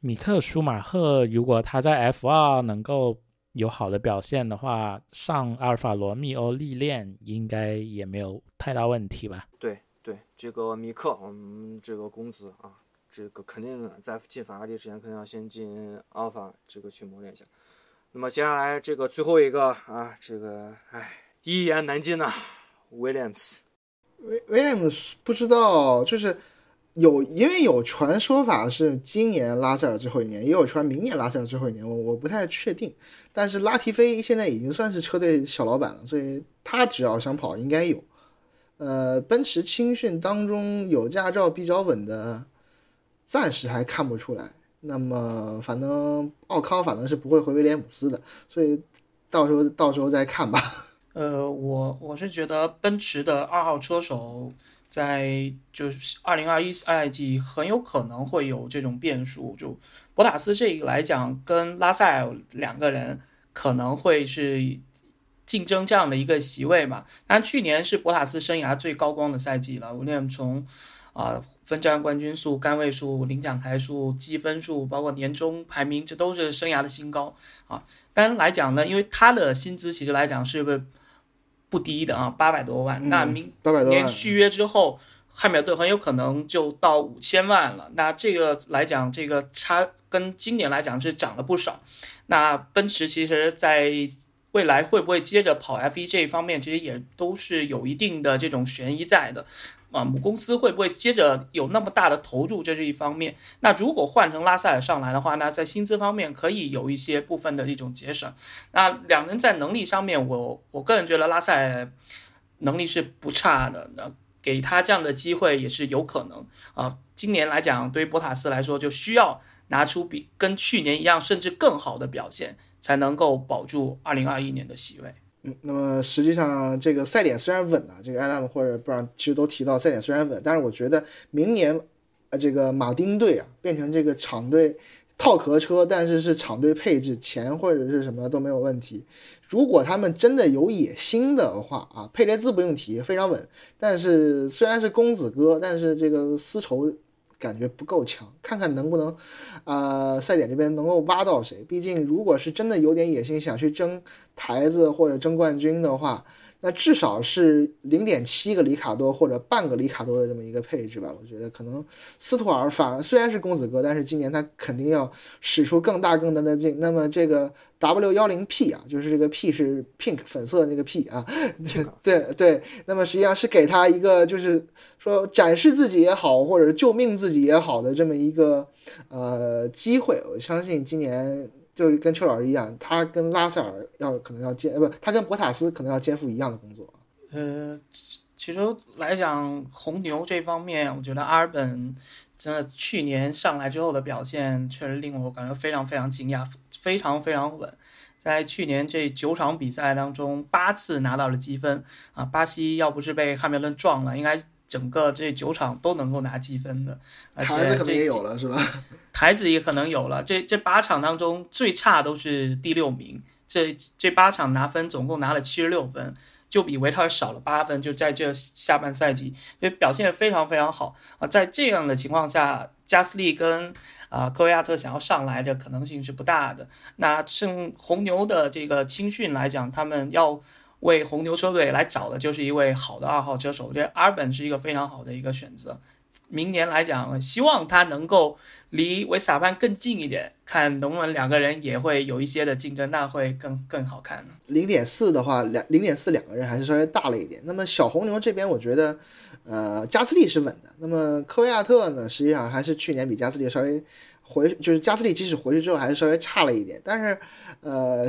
米克舒马赫如果他在 F2 能够有好的表现的话，上阿尔法罗密欧历练应该也没有太大问题吧。对对，这个米克我们这个公子啊，这个肯定在进法拉利之前肯定要先进阿尔法这个去磨练一下。那么接下来这个最后一个啊，这个一言难尽啊， Williams 不知道，就是有，因为有传说法是今年拉塞尔最后一年，也有传明年拉塞尔最后一年，我不太确定。但是拉提菲现在已经算是车队小老板了，所以他只要想跑应该有。奔驰青训当中有驾照比较稳的，暂时还看不出来。那么反正奥康反正是不会回威廉姆斯的，所以到时候再看吧。我是觉得奔驰的二号车手在就是2021赛季很有可能会有这种变数，就博塔斯这个来讲跟拉塞尔两个人可能会是竞争这样的一个席位嘛。但去年是博塔斯生涯最高光的赛季了，无论从分站冠军数、杆位数、领奖台数、积分数，包括年终排名，这都是生涯的新高啊。当然来讲呢，因为他的薪资其实来讲是不低的啊，800多万。那明年续约之后，汉密尔顿很有可能就到5000万了。那这个来讲，这个差跟今年来讲是涨了不少。那奔驰其实在未来会不会接着跑 F1 这一方面，其实也都是有一定的这种悬疑在的。母公司会不会接着有那么大的投入，这是一方面。那如果换成拉塞尔上来的话，那在薪资方面可以有一些部分的一种节省。那两人在能力上面，我个人觉得拉塞尔能力是不差的，那给他这样的机会也是有可能啊。今年来讲，对于博塔斯来说，就需要拿出比跟去年一样甚至更好的表现，才能够保住2021年的席位。那么实际上这个赛点虽然稳了，这个 Adam 或者 Brown 其实都提到赛点虽然稳，但是我觉得明年这个马丁队变成这个厂队套壳车，但是是厂队配置，钱或者是什么都没有问题。如果他们真的有野心的话佩雷兹不用提，非常稳。但是虽然是公子哥，但是这个丝绸感觉不够强，看看能不能赛点这边能够挖到谁。毕竟如果是真的有点野心想去争台子或者争冠军的话，那至少是 0.7 个里卡多或者半个里卡多的这么一个配置吧。我觉得可能斯图尔反而虽然是公子哥，但是今年他肯定要使出更大更大的劲。那么这个 W10P 就是这个 P 是 pink 粉色的那个 P 对对，那么实际上是给他一个就是说展示自己也好，或者救命自己也好的这么一个机会。我相信今年就跟邱老师一样，他跟拉塞尔可能要他跟博塔斯可能要肩负一样的工作。其实来讲红牛这方面，我觉得阿尔本真的去年上来之后的表现，确实令我感觉非常非常惊讶，非常非常稳。在去年这9场比赛当中，8次拿到了积分啊！巴西要不是被汉密尔顿撞了，应该整个这9场都能够拿积分的，而且台子可能也有了是吧？台子也可能有了。这8场当中最差都是第6名，这8场拿分总共拿了76分，就比维特尔少了8分，就在这下半赛季，所以表现非常非常好啊！在这样的情况下，加斯利跟科维亚特想要上来的可能性是不大的。那趁红牛的这个青训来讲，他们要为红牛车队来找的就是一位好的二号车手，这阿尔本是一个非常好的一个选择。明年来讲，希望他能够离维斯塔潘更近一点，看能不能两个人也会有一些的竞争，那会更好看。0.4 的话 0.4 两个人还是稍微大了一点。那么小红牛这边我觉得加斯利是稳的，那么科维亚特呢，实际上还是去年比加斯利稍微就是加斯利即使回去之后还是稍微差了一点。但是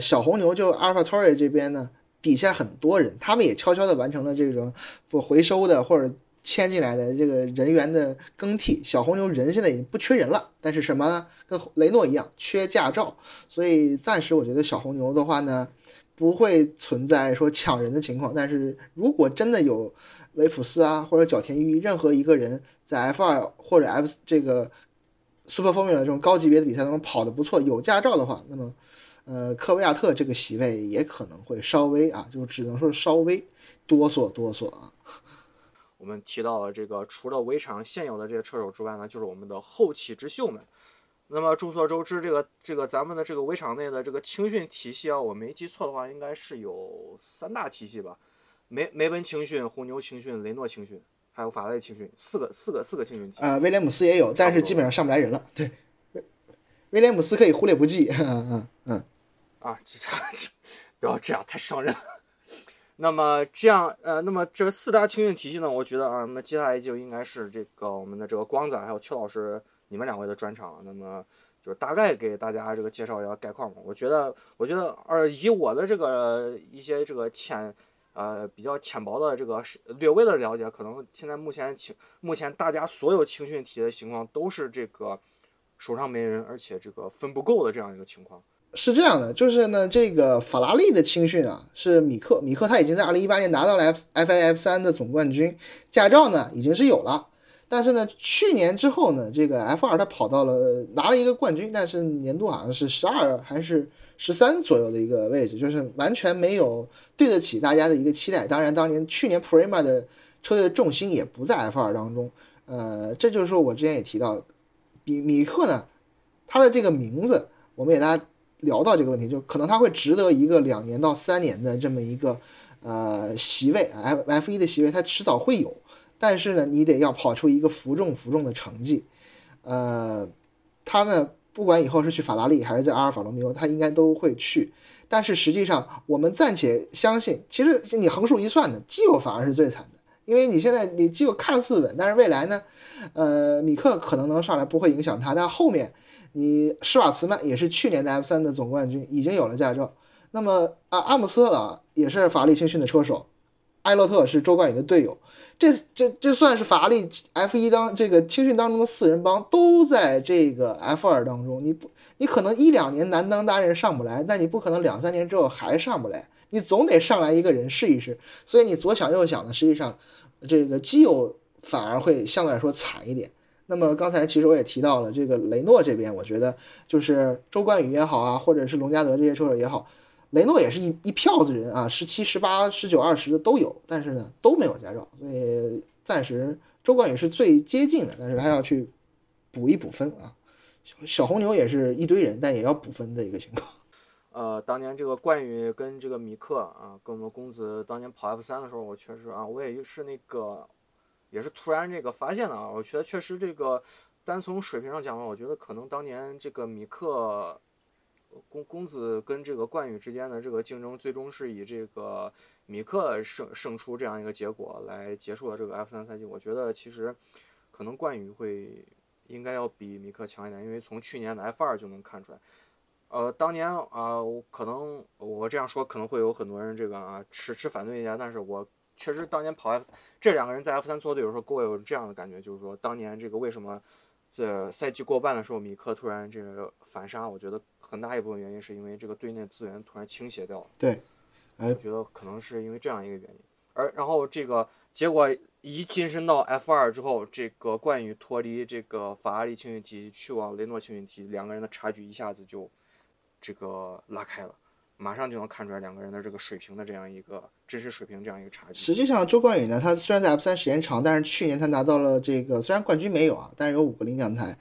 小红牛就阿尔法托瑞这边呢，底下很多人他们也悄悄的完成了这种回收的或者签进来的这个人员的更替。小红牛人现在已经不缺人了，但是什么呢？跟雷诺一样缺驾照，所以暂时我觉得小红牛的话呢不会存在说抢人的情况。但是如果真的有维普斯或者角田裕一任何一个人在 F2 或者 F 这个 Super Formula 这种高级别的比赛当中跑得不错有驾照的话，那么科维亚特这个席位也可能会稍微就只能说稍微哆嗦。我们提到了这个除了围场现有的这些车手之外呢，就是我们的后起之秀们。那么众所周知，这个咱们的这个围场内的这个青训体系啊，我没记错的话，应该是有三大体系吧，梅奔青训、红牛青训、雷诺青训，还有法拉利青训，四个青训体系。威廉姆斯也有，但是基本上上不来人了。对，威廉姆斯可以忽略不计。不要这样，太伤人了。那么这样，那么这四大青训体系呢，我觉得啊，那么接下来就应该是这个我们的这个光仔还有邱老师你们两位的专场，那么就大概给大家这个介绍一下概况嘛。我觉得，以我的这个一些这个比较浅薄的这个略微的了解，可能现在目前大家所有青训体系的情况都是这个手上没人，而且这个分不够的这样一个情况。是这样的，就是呢，这个法拉利的青训啊，是米克他已经在2018年拿到了 F1 F3 的总冠军，驾照呢已经是有了，但是呢，去年之后呢，这个 F2 他拿了一个冠军，但是年度好像是12还是13左右的一个位置，就是完全没有对得起大家的一个期待。当然，去年 Prema 的车队的重心也不在 F2 当中，这就是说我之前也提到，米克呢，他的这个名字，我们也大家聊到这个问题，就可能他会值得一个2年到3年的这么一个席位 F1 的席位，他迟早会有，但是呢你得要跑出一个服众的成绩。他呢不管以后是去法拉利还是在阿尔法罗密欧，他应该都会去，但是实际上我们暂且相信，其实你横竖一算呢，基友反而是最惨的，因为你现在你基友看似稳，但是未来呢米克可能上来不会影响他，但后面你施瓦茨曼也是去年的 F3 的总冠军，已经有了驾照，那么阿姆斯特朗也是法拉利青训的车手，埃洛特是周冠宇的队友，这算是法拉利 F1 这个青训当中的四人帮，都在这个 F2 当中。你可能1-2年难当大任上不来，但你不可能2-3年之后还上不来，你总得上来一个人试一试。所以你左想右想呢，实际上这个基友反而会相对来说惨一点。那么刚才其实我也提到了这个雷诺这边，我觉得就是周冠宇也好啊，或者是龙加德这些车手也好，雷诺也是一票子人啊，17、18、19、20的都有，但是呢都没有驾照，所以暂时周冠宇是最接近的，但是他要去补一补分啊。小红牛也是一堆人，但也要补分的一个情况。当年这个冠宇跟这个米克啊，跟我们公子当年跑 F3 的时候，我确实啊，我也是那个。也是突然这个发现的啊，我觉得确实这个单从水平上讲的话，我觉得可能当年这个米克公子跟这个冠宇之间的这个竞争，最终是以这个米克胜出这样一个结果来结束了这个 F3 赛季。我觉得其实可能冠宇应该要比米克强一点，因为从去年的 F2 就能看出来。当年啊，可能我这样说可能会有很多人这个啊持反对一下，但是我。确实当年跑 F3 这两个人在 F3 做队友的时候，给我有这样的感觉，就是说当年这个为什么这赛季过半的时候米克突然这个反杀，我觉得很大一部分原因是因为这个队内资源突然倾斜掉了。对，我觉得可能是因为这样一个原因。然后这个结果一晋升到 F2 之后，这个冠宇脱离这个法拉利青训体系去往雷诺青训体系，两个人的差距一下子就这个拉开了。马上就能看出来两个人的这个水平的这样一个真实水平这样一个差距。实际上周冠宇呢，他虽然在 F3 时间长，但是去年他拿到了这个虽然冠军没有啊，但是有5个领奖台，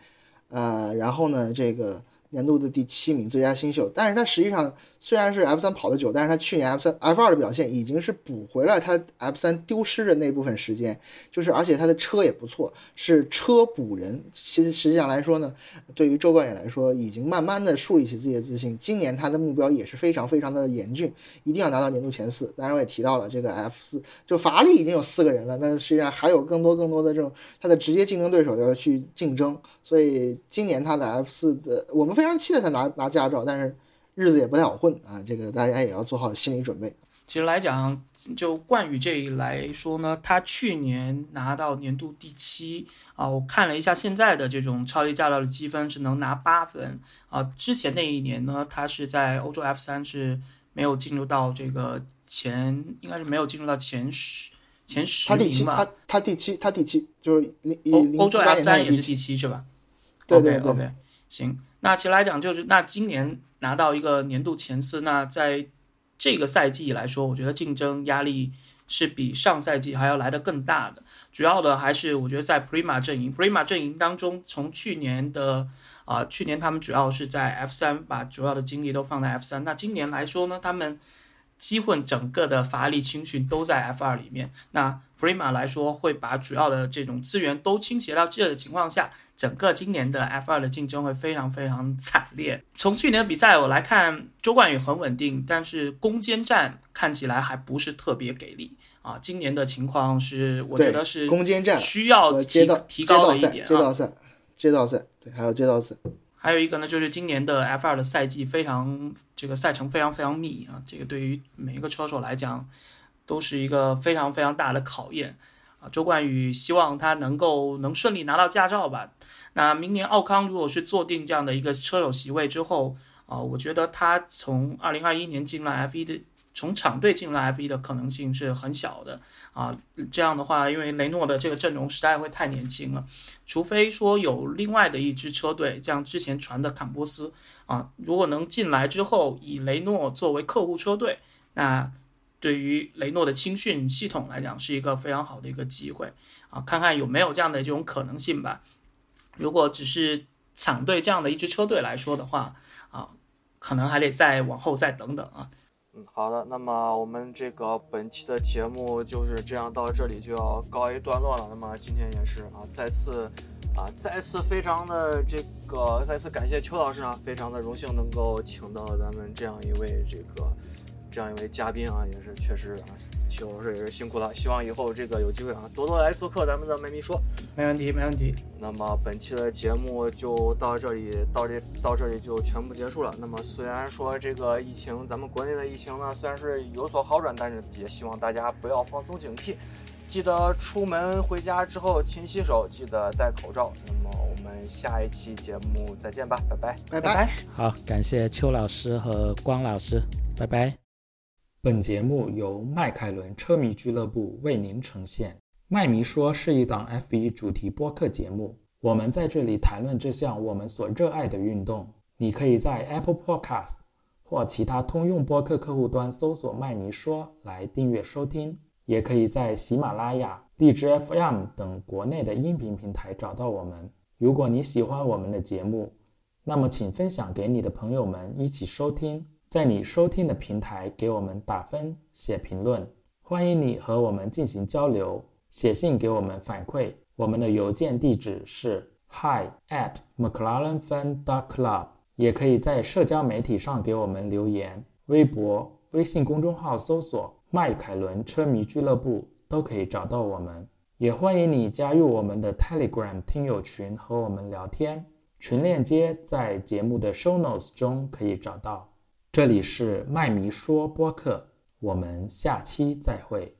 然后呢这个年度的第7名最佳新秀，但是他实际上虽然是 F3 跑得久，但是他去年 F2 的表现已经是补回了他 F3 丢失的那部分时间，就是而且他的车也不错，是车补人。其实实际上来说呢，对于周冠宇来说已经慢慢的树立起自己的自信，今年他的目标也是非常非常的严峻，一定要拿到年度前4。当然我也提到了这个 F4 就法拉利已经有4个人了，但是实际上还有更多的这种他的直接竞争对手要去竞争，所以今年他的 F4 的我们非常期待他拿驾照，但是日子也不太好混啊，这个大家也要做好心理准备。其实来讲，就冠宇这一来说呢，他去年拿到年度第7啊，我看了一下现在的这种超级驾照的积分是能拿8分啊，之前那一年呢，他是在欧洲 F3 是没有进入到这个应该是没有进入到前10名吧。他第七就是欧洲 F3 也是第7是吧？对。Okay. 行，那其实来讲就是，那今年拿到一个年度前4，那在这个赛季来说，我觉得竞争压力是比上赛季还要来得更大的。主要的还是我觉得在 Prema 阵营， Prema 阵营当中，从去年他们主要是在 F3 把主要的精力都放在 F3， 那今年来说呢，他们几乎整个的法拉利青训都在 F2 里面，那 Prema 来说会把主要的这种资源都倾斜到这的情况下，整个今年的 F2 的竞争会非常非常惨烈。从去年的比赛我来看，周冠宇很稳定，但是攻坚战看起来还不是特别给力啊。今年的情况是我觉得是攻坚战需要提高了一点，街道赛对，还有街道赛。还有一个呢，就是今年的 F2 的赛季非常这个赛程非常非常密啊，这个对于每一个车手来讲都是一个非常非常大的考验啊。周冠宇希望他能够顺利拿到驾照吧。那明年奥康如果是坐定这样的一个车手席位之后啊，我觉得他从2021年进来 F1 的，从厂队进来 F1 的可能性是很小的啊。这样的话，因为雷诺的这个阵容实在会太年轻了，除非说有另外的一支车队，像之前传的坎波斯啊，如果能进来之后以雷诺作为客户车队，那对于雷诺的青训系统来讲是一个非常好的一个机会啊，看看有没有这样的这种可能性吧。如果只是厂队这样的一支车队来说的话啊，可能还得再往后再等等啊。好的，那么我们这个本期的节目就是这样，到这里就要告一段落了。那么今天也是啊，再次非常的这个，再次感谢邱老师啊，非常的荣幸能够请到咱们这样一位嘉宾啊，也是确实啊，邱老师也是辛苦了，希望以后这个有机会啊，多多来做客咱们的没迷说。没问题。那么本期的节目就到这里就全部结束了。那么虽然说这个疫情，咱们国内的疫情呢虽然是有所好转，但是也希望大家不要放松警惕，记得出门回家之后勤洗手，记得戴口罩。那么我们下一期节目再见吧，拜拜。好，感谢邱老师和光老师，拜拜。本节目由迈凯伦车迷俱乐部为您呈现。迈迷说是一档 F1 主题播客节目，我们在这里谈论这项我们所热爱的运动。你可以在 Apple Podcast 或其他通用播客客户端搜索迈迷说来订阅收听，也可以在喜马拉雅、荔枝 FM 等国内的音频平台找到我们。如果你喜欢我们的节目，那么请分享给你的朋友们一起收听，在你收听的平台给我们打分、写评论，欢迎你和我们进行交流，写信给我们反馈。我们的邮件地址是 hi@mclarenfan.club， 也可以在社交媒体上给我们留言，微博、微信公众号搜索迈凯伦车迷俱乐部都可以找到我们。也欢迎你加入我们的 Telegram 听友群和我们聊天，群链接在节目的 show notes 中可以找到。这里是麦迷说播客，我们下期再会。